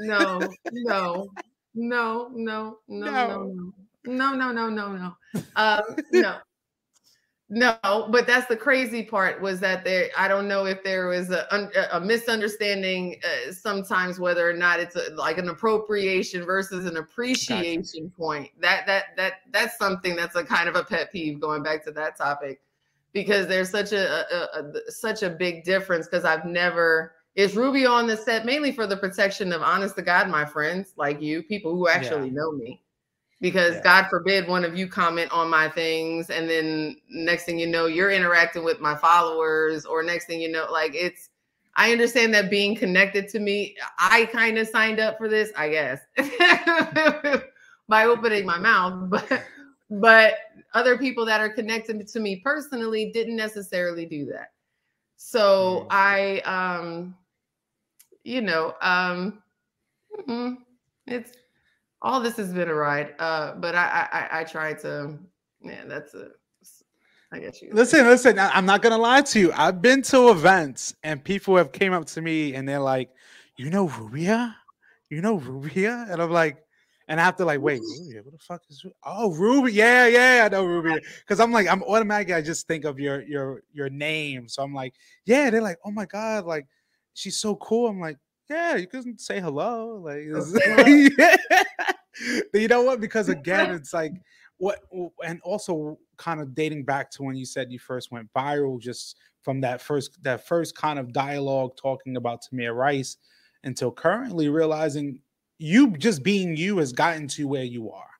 no, no, no, no, no, no, no, no. No, no, no, no, no, um, no, no. But that's the crazy part, was that there, I don't know if there was a, a misunderstanding uh, sometimes whether or not it's a, like an appropriation versus an appreciation gotcha. point. That, that, that, that's something that's a kind of a pet peeve, going back to that topic, because there's such a, a, a such a big difference, because I've never, it's Rubia on the set mainly for the protection of honest to God, my friends, like you, people who actually yeah. know me. Because yeah. God forbid one of you comment on my things, and then next thing you know, you're interacting with my followers, or next thing you know, like it's, I understand that being connected to me, I kind of signed up for this, I guess, by opening my mouth, but, but other people that are connected to me personally didn't necessarily do that. So I, um, you know, um, it's, all this has been a ride, uh, but I, I I try to, yeah, that's a, I guess you. Listen, listen, I'm not going to lie to you. I've been to events and people have came up to me and they're like, you know Rubia? You know Rubia? And I'm like, and I have to like, wait, Rubia, what the fuck is Rubia? Oh, Rubia, yeah, yeah, I know Rubia. Because I'm like, I'm automatically, I just think of your, your, your name. So I'm like, yeah, they're like, oh my God, like, she's so cool. I'm like, yeah, you can say hello. Like, okay. Yeah. You know what? Because again, it's like what, and also kind of dating back to when you said you first went viral, just from that first that first kind of dialogue talking about Tamir Rice until currently realizing you just being you has gotten to where you are.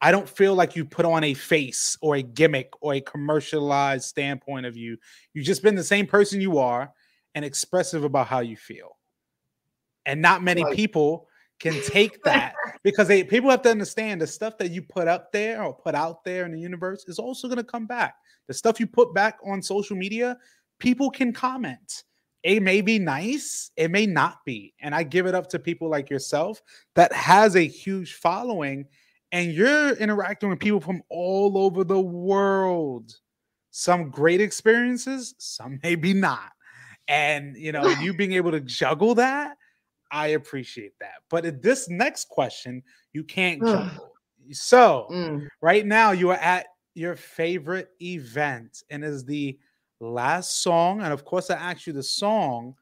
I don't feel like you put on a face or a gimmick or a commercialized standpoint of you. You've just been the same person you are and expressive about how you feel. And not many people can take that, because they, people have to understand the stuff that you put up there or put out there in the universe is also going to come back. The stuff you put back on social media, people can comment. It may be nice. It may not be. And I give it up to people like yourself that has a huge following, and you're interacting with people from all over the world. Some great experiences, some maybe not. And, you know, you being able to juggle that, I appreciate that. But at this next question, you can't juggle. So mm. right now you are at your favorite event and is the last song. And of course I asked you the song,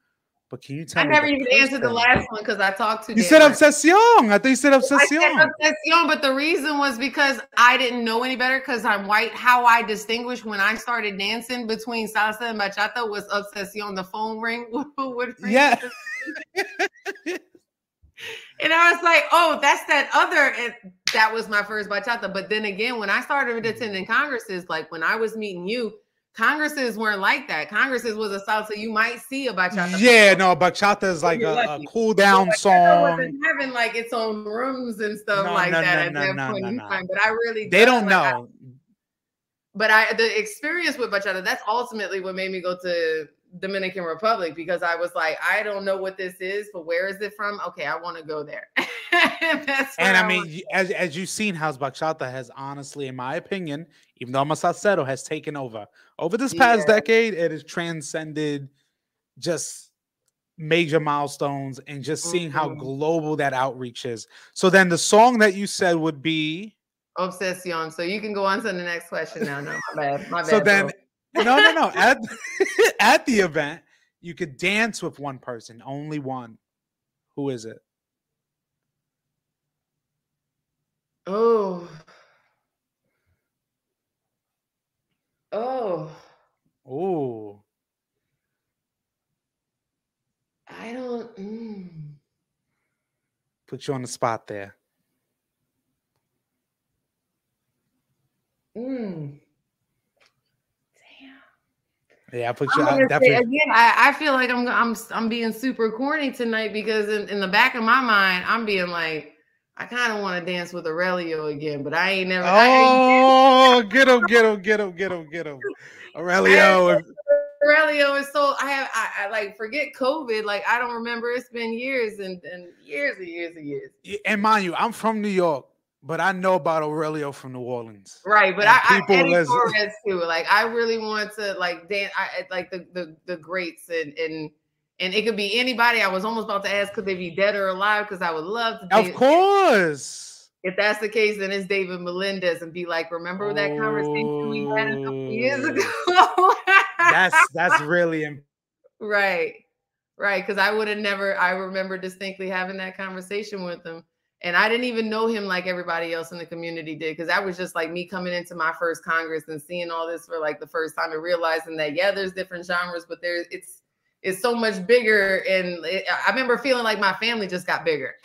but can you tell I me? I never even answered the last one because I talked to you. You said obsession. I think you said obsession. I said obsession, but the reason was because I didn't know any better because I'm white. How I distinguished when I started dancing between salsa and bachata was obsession. The phone ring would ring. Yeah. And I was like, oh, that's that other, and that was my first bachata. But then again, when I started attending congresses, like when I was meeting you, congresses weren't like that. Congresses was a salsa. You might see a bachata. Yeah, no, bachata is like a, a cool down yeah, song. Wasn't having like its own rooms and stuff no, like no, that no, at no, that no, point no, in no. time. But I really they don't like know. I, but I the experience with bachata, that's ultimately what made me go to Dominican Republic, because I was like, I don't know what this is, but where is it from? Okay, I want to go there. That's and I, I mean, wanna... as as you've seen, House Bachata has honestly, in my opinion, even though I'm a salsero, has taken over. Over this past yeah. decade, it has transcended just major milestones and just seeing mm-hmm. how global that outreach is. So then the song that you said would be... Obsession. So you can go on to the next question now. No, my bad. My bad. So then... Bro. No, no, no. At, at the event, you could dance with one person, only one. Who is it? Oh. Oh. Oh. I don't. Mm. Put you on the spot there. Mm. Yeah, I put you out. Definitely. Again, I, I feel like I'm I'm I'm being super corny tonight, because in, in the back of my mind, I'm being like, I kind of want to dance with Aurelio again, but I ain't never. Oh, ain't get him, get him, get him, get him, get him, Aurelio. Aurelio is so I have I, I like forget COVID. Like I don't remember. It's been years and and years and years and years. And mind you, I'm from New York. But I know about Aurelio from New Orleans, right? But and I, I Eddie Torres too. Like I really want to like dance, I, like the the the greats, and and and it could be anybody. I was almost about to ask, could they be dead or alive? Because I would love to. Dance. Of course. If that's the case, then it's David Melendez, and be like, remember that oh. conversation we had a couple years ago? that's that's really important. Right, right. Because I would have never. I remember distinctly having that conversation with him. And I didn't even know him like everybody else in the community did, because that was just like me coming into my first Congress and seeing all this for like the first time and realizing that, yeah, there's different genres, but there's it's it's so much bigger. And it, I remember feeling like my family just got bigger,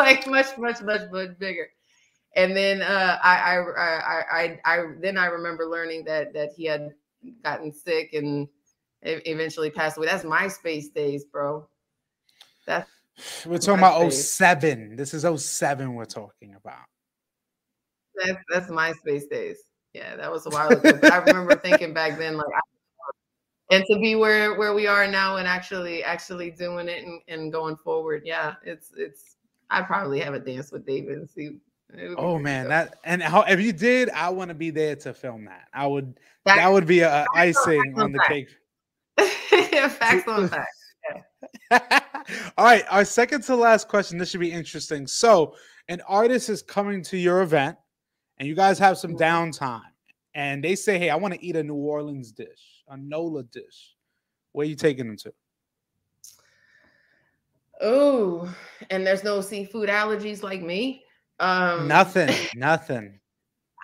like much, much, much, much bigger. And then uh, I, I, I, I, I, then I remember learning that that he had gotten sick and eventually passed away. That's MySpace days, bro. That's we're talking MySpace. About oh seven. This is oh seven we're talking about. That's that's MySpace days. Yeah, that was a while ago. But I remember thinking back then, like, I, and to be where where we are now and actually actually doing it and, and going forward. Yeah, it's it's. I probably have a dance with David and see. Oh man, that and how if you did, I want to be there to film that. I would. That, that would be a icing on, on the cake. Facts on facts. Yeah. All right, our second to last question. This should be interesting. So, an artist is coming to your event, and you guys have some downtime, and they say, "Hey, I want to eat a New Orleans dish, a Nola dish." Where are you taking them to? Oh, and there's no seafood allergies like me. Um, nothing, nothing.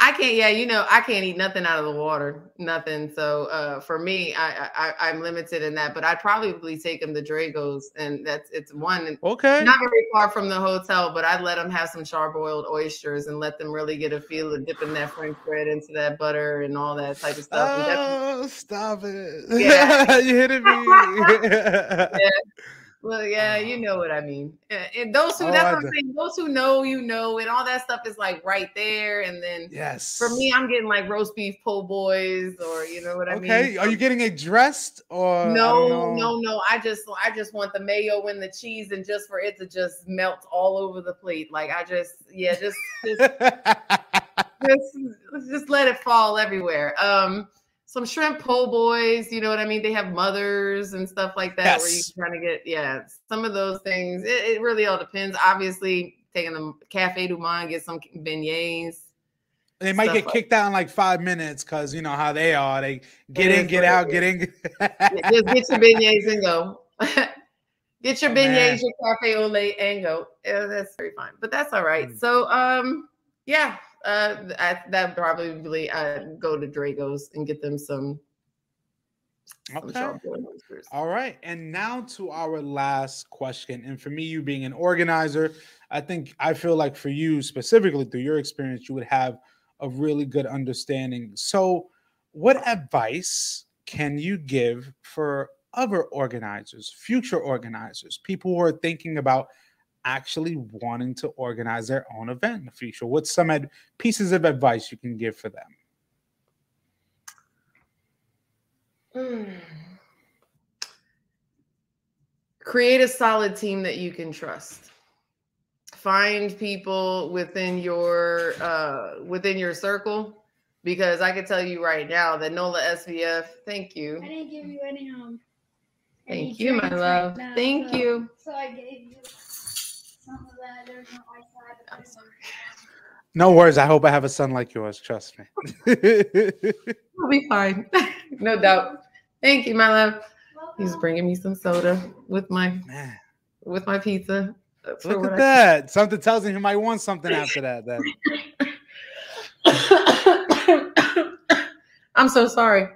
I can't. Yeah, you know, I can't eat nothing out of the water. Nothing. So uh, for me, I, I I'm limited in that. But I'd probably take them to Drago's, and that's it's one. Okay. Not very far from the hotel, but I'd let them have some charbroiled oysters and let them really get a feel of dipping that French bread into that butter and all that type of stuff. Oh, stop it! Yeah, you hitting me. Yeah. Well, yeah, you know what I mean. And those who, oh, that's what I'm saying, those who know, you know, and all that stuff is like right there. And then yes, for me, I'm getting like roast beef po' boys or, you know what I okay. mean? Okay. Are you getting it dressed or? No, no, no. I just, I just want the mayo and the cheese and just for it to just melt all over the plate. Like I just, yeah, just, just, just, just let it fall everywhere. Um, Some shrimp po' boys, you know what I mean? They have mothers and stuff like that yes. where you're trying to get, yeah, some of those things. It, it really all depends. Obviously, taking them Café du Monde, get some beignets. They might get like kicked out in like five minutes because you know how they are. They get in, get out, get in. Yeah, just get your beignets and go. Get your oh, beignets, man. Your Café au lait and go. Yeah, that's very fine, but that's all right. Mm. So, um, yeah. Uh, I, that probably uh, go to Drago's and get them some. Okay. Some All right. And now to our last question. And for me, you being an organizer, I think I feel like for you specifically through your experience, you would have a really good understanding. So what advice can you give for other organizers, future organizers, people who are thinking about actually wanting to organize their own event in the future? What's some ad pieces of advice you can give for them? Mm. Create a solid team that you can trust. Find people within your uh, within your circle, because I can tell you right now that Nola S V F. Thank you. I didn't give you any um. Thank any you, my love. Right now, thank so, you. So I gave you. No worries. I hope I have a son like yours. Trust me. We'll be fine. No doubt. Thank you, my love. Welcome. He's bringing me some soda with my Man. with my pizza. That's Look at I that. Can. Something tells him he might want something after that. Then. I'm so sorry.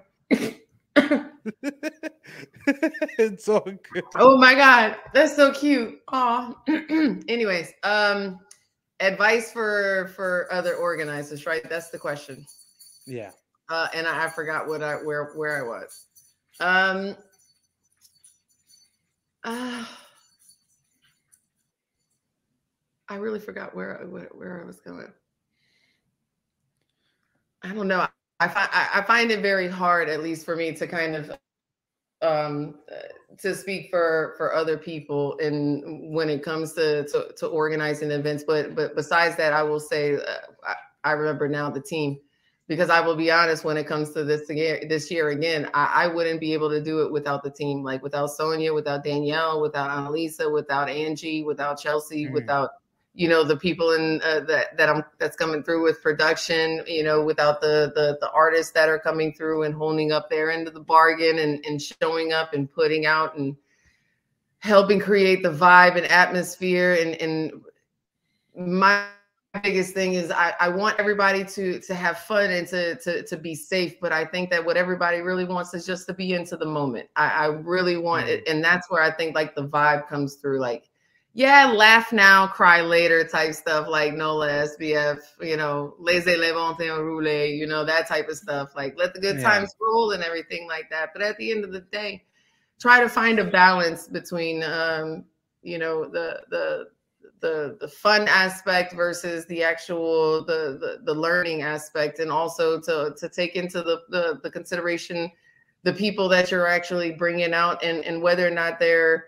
It's all good. Oh my God, that's so cute. Oh, anyways, um, advice for for other organizers, right? That's the question. Yeah. Uh, and I, I forgot what I where where I was. Um. Uh, I really forgot where where, where I was going. I don't know. I find I find it very hard, at least for me, to kind of um, to speak for for other people, and when it comes to, to to organizing events. But but besides that, I will say uh, I remember now the team, because I will be honest, when it comes to this year, this year again, I, I wouldn't be able to do it without the team, like without Sonia, without Danielle, without Annalisa, without Angie, without Chelsea, mm. without. You know, the people in uh, that that I'm that's coming through with production, you know, without the the the artists that are coming through and holding up their end of the bargain and, and showing up and putting out and helping create the vibe and atmosphere. And, and my biggest thing is I, I want everybody to to have fun and to, to to be safe. But I think that what everybody really wants is just to be into the moment. I, I really want it. And that's where I think like the vibe comes through, like, yeah, laugh now, cry later type stuff, like no less, B F, you know, laissez les bons temps rouler, you know, that type of stuff, like let the good yeah. times roll and everything like that. But at the end of the day, try to find a balance between, um, you know, the the the the fun aspect versus the actual the the, the learning aspect, and also to to take into the the, the consideration the people that you're actually bringing out, and and whether or not they're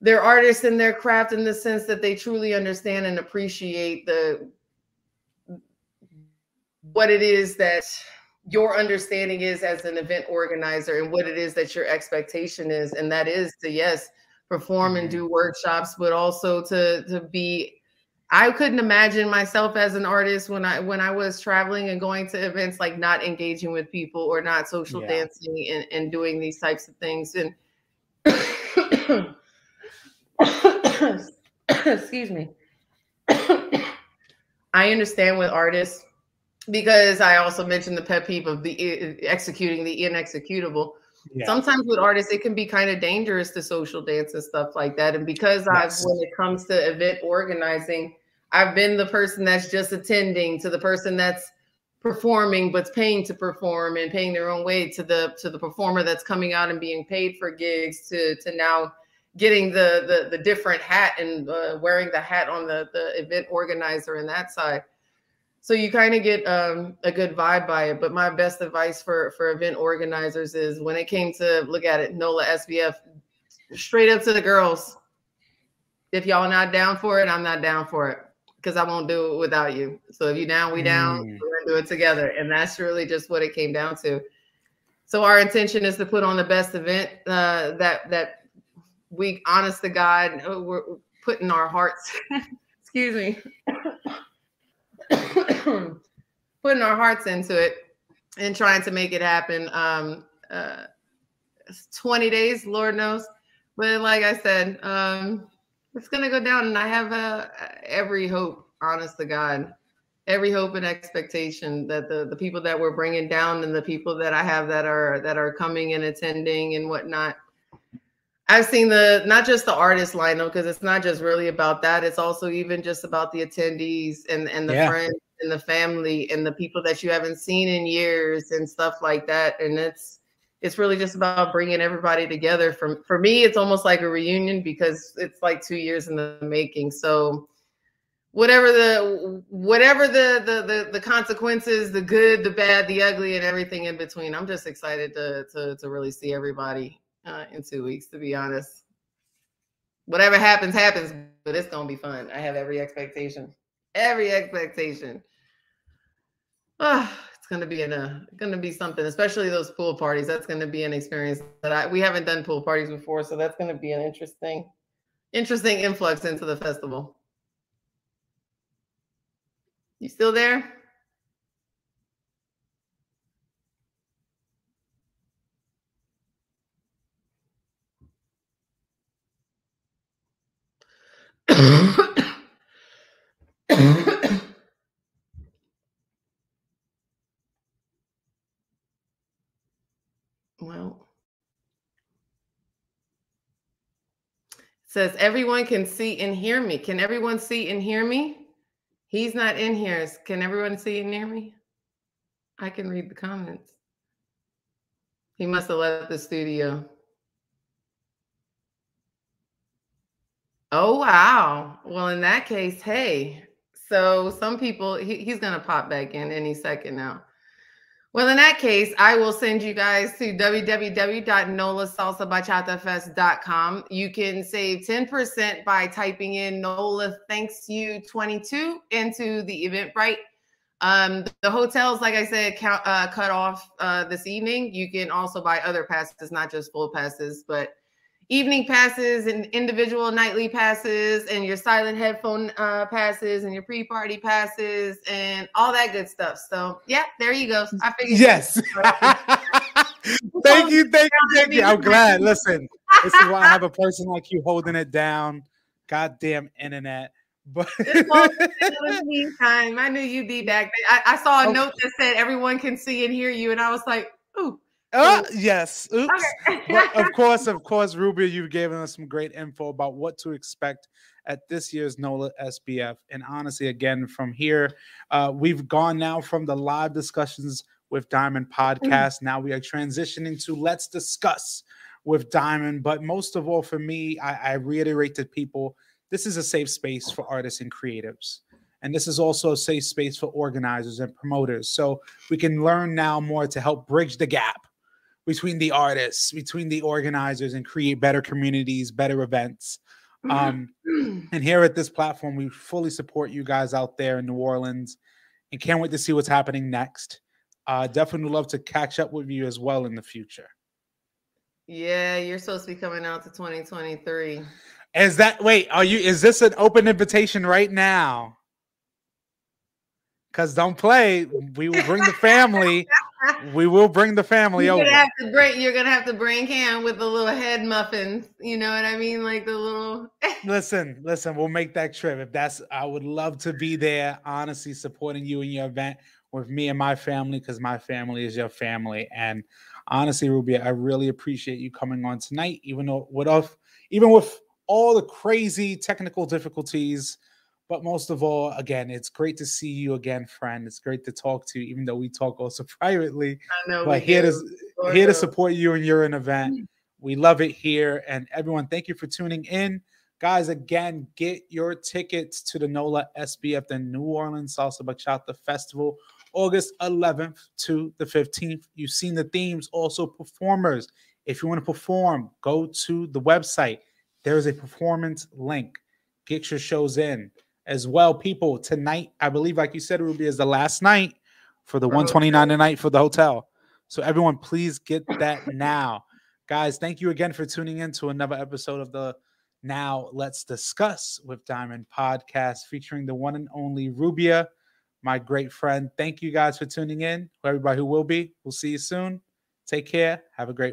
they're artists in their craft, in the sense that they truly understand and appreciate the what it is that your understanding is as an event organizer, and what it is that your expectation is, and that is to, yes, perform and do workshops, but also to to be. I couldn't imagine myself as an artist when I when I was traveling and going to events, like not engaging with people or not social yeah. dancing and, and doing these types of things. And excuse me. I understand with artists, because I also mentioned the pet peeve of the executing the inexecutable. Yeah. Sometimes with artists, it can be kind of dangerous to social dance and stuff like that. And because yes. I've, when it comes to event organizing, I've been the person that's just attending, to the person that's performing but's paying to perform and paying their own way, to the to the performer that's coming out and being paid for gigs, to to now getting the the, the different hat and uh, wearing the hat on the the event organizer and that side. So you kind of get um, a good vibe by it. But my best advice for, for event organizers is, when it came to, look at it, NOLA, S B F, straight up to the girls. If y'all not down for it, I'm not down for it, because I won't do it without you. So if you down, we down, mm. we're going to do it together. And that's really just what it came down to. So our intention is to put on the best event uh, that, that we, honest to God, we're putting our hearts, excuse me. putting our hearts into it and trying to make it happen. Um, uh, twenty days, Lord knows. But like I said, um, it's going to go down. And I have uh, every hope, honest to God, every hope and expectation that the, the people that we're bringing down, and the people that I have that are, that are coming and attending and whatnot, I've seen the, not just the artist lineup, because it's not just really about that. It's also even just about the attendees and, and the yeah. friends and the family and the people that you haven't seen in years and stuff like that. And it's, it's really just about bringing everybody together. From, for me, it's almost like a reunion, because it's like two years in the making. So whatever the, whatever the, the, the, the consequences, the good, the bad, the ugly, and everything in between, I'm just excited to, to, to really see everybody. Uh, in two weeks, to be honest. Whatever happens, happens, but it's going to be fun. I have every expectation. Every expectation. Oh, it's going to be in a, going to be something, especially those pool parties. That's going to be an experience that I, we haven't done pool parties before, so that's going to be an interesting, interesting influx into the festival. You still there? Well, it says everyone can see and hear me. Can everyone see and hear me? He's not in here. Can everyone see and hear me? I can read the comments. He must have left the studio. Oh, wow. Well, in that case, hey, so some people, he, he's going to pop back in any second now. Well, in that case, I will send you guys to w w w dot nola salsa bachata fest dot com. You can save ten percent by typing in NOLA Thanks You twenty-two into the Eventbrite. Um, the hotels, like I said, count, uh, cut off uh, this evening. You can also buy other passes, not just full passes, but evening passes and individual nightly passes and your silent headphone uh, passes and your pre-party passes and all that good stuff. So, yeah, there you go. I figured. Yes. thank you, thank you, thank you. I'm glad. Listen, this is why I have a person like you holding it down. Goddamn internet. But in the meantime, I knew you'd be back. I, I saw a okay. note that said everyone can see and hear you, and I was like, ooh. Ah, yes. Oops. Okay. But of course, of course, Rubia, you've given us some great info about what to expect at this year's NOLA S B F. And honestly, again, from here, uh, we've gone now from the live discussions with Diamond podcast. Mm-hmm. Now we are transitioning to Let's Discuss with Diamond. But most of all, for me, I, I reiterate to people, this is a safe space for artists and creatives. And this is also a safe space for organizers and promoters. So we can learn now more to help bridge the gap between the artists, between the organizers, and create better communities, better events. Um, and here at this platform, we fully support you guys out there in New Orleans and can't wait to see what's happening next. Uh, definitely would love to catch up with you as well in the future. Yeah, you're supposed to be coming out to twenty twenty-three. Is that, wait, are you, is this an open invitation right now? Because don't play, we will bring the family. We will bring the family you're over. Gonna have to bring, you're going to have to bring him with the little head muffins. You know what I mean? Like the little... Listen, listen, we'll make that trip. If that's, I would love to be there, honestly, supporting you in your event with me and my family, because my family is your family. And honestly, Rubia, I really appreciate you coming on tonight, even though with off, even with all the crazy technical difficulties. But most of all, again, it's great to see you again, friend. It's great to talk to you, even though we talk also privately. I know. But here to, here to support you and your event. We love it here. And everyone, thank you for tuning in. Guys, again, get your tickets to the NOLA S B F, the New Orleans Salsa Bachata Festival, August eleventh to the fifteenth. You've seen the themes, also performers. If you want to perform, go to the website. There is a performance link. Get your shows in. As well, people, tonight, I believe, like you said, Ruby, is the last night for the one twenty-nine tonight for the hotel. So everyone, please get that now. Guys, thank you again for tuning in to another episode of the Now Let's Discuss with Diamond podcast featuring the one and only Rubia, my great friend. Thank you guys for tuning in. For everybody who will be, we'll see you soon. Take care. Have a great week.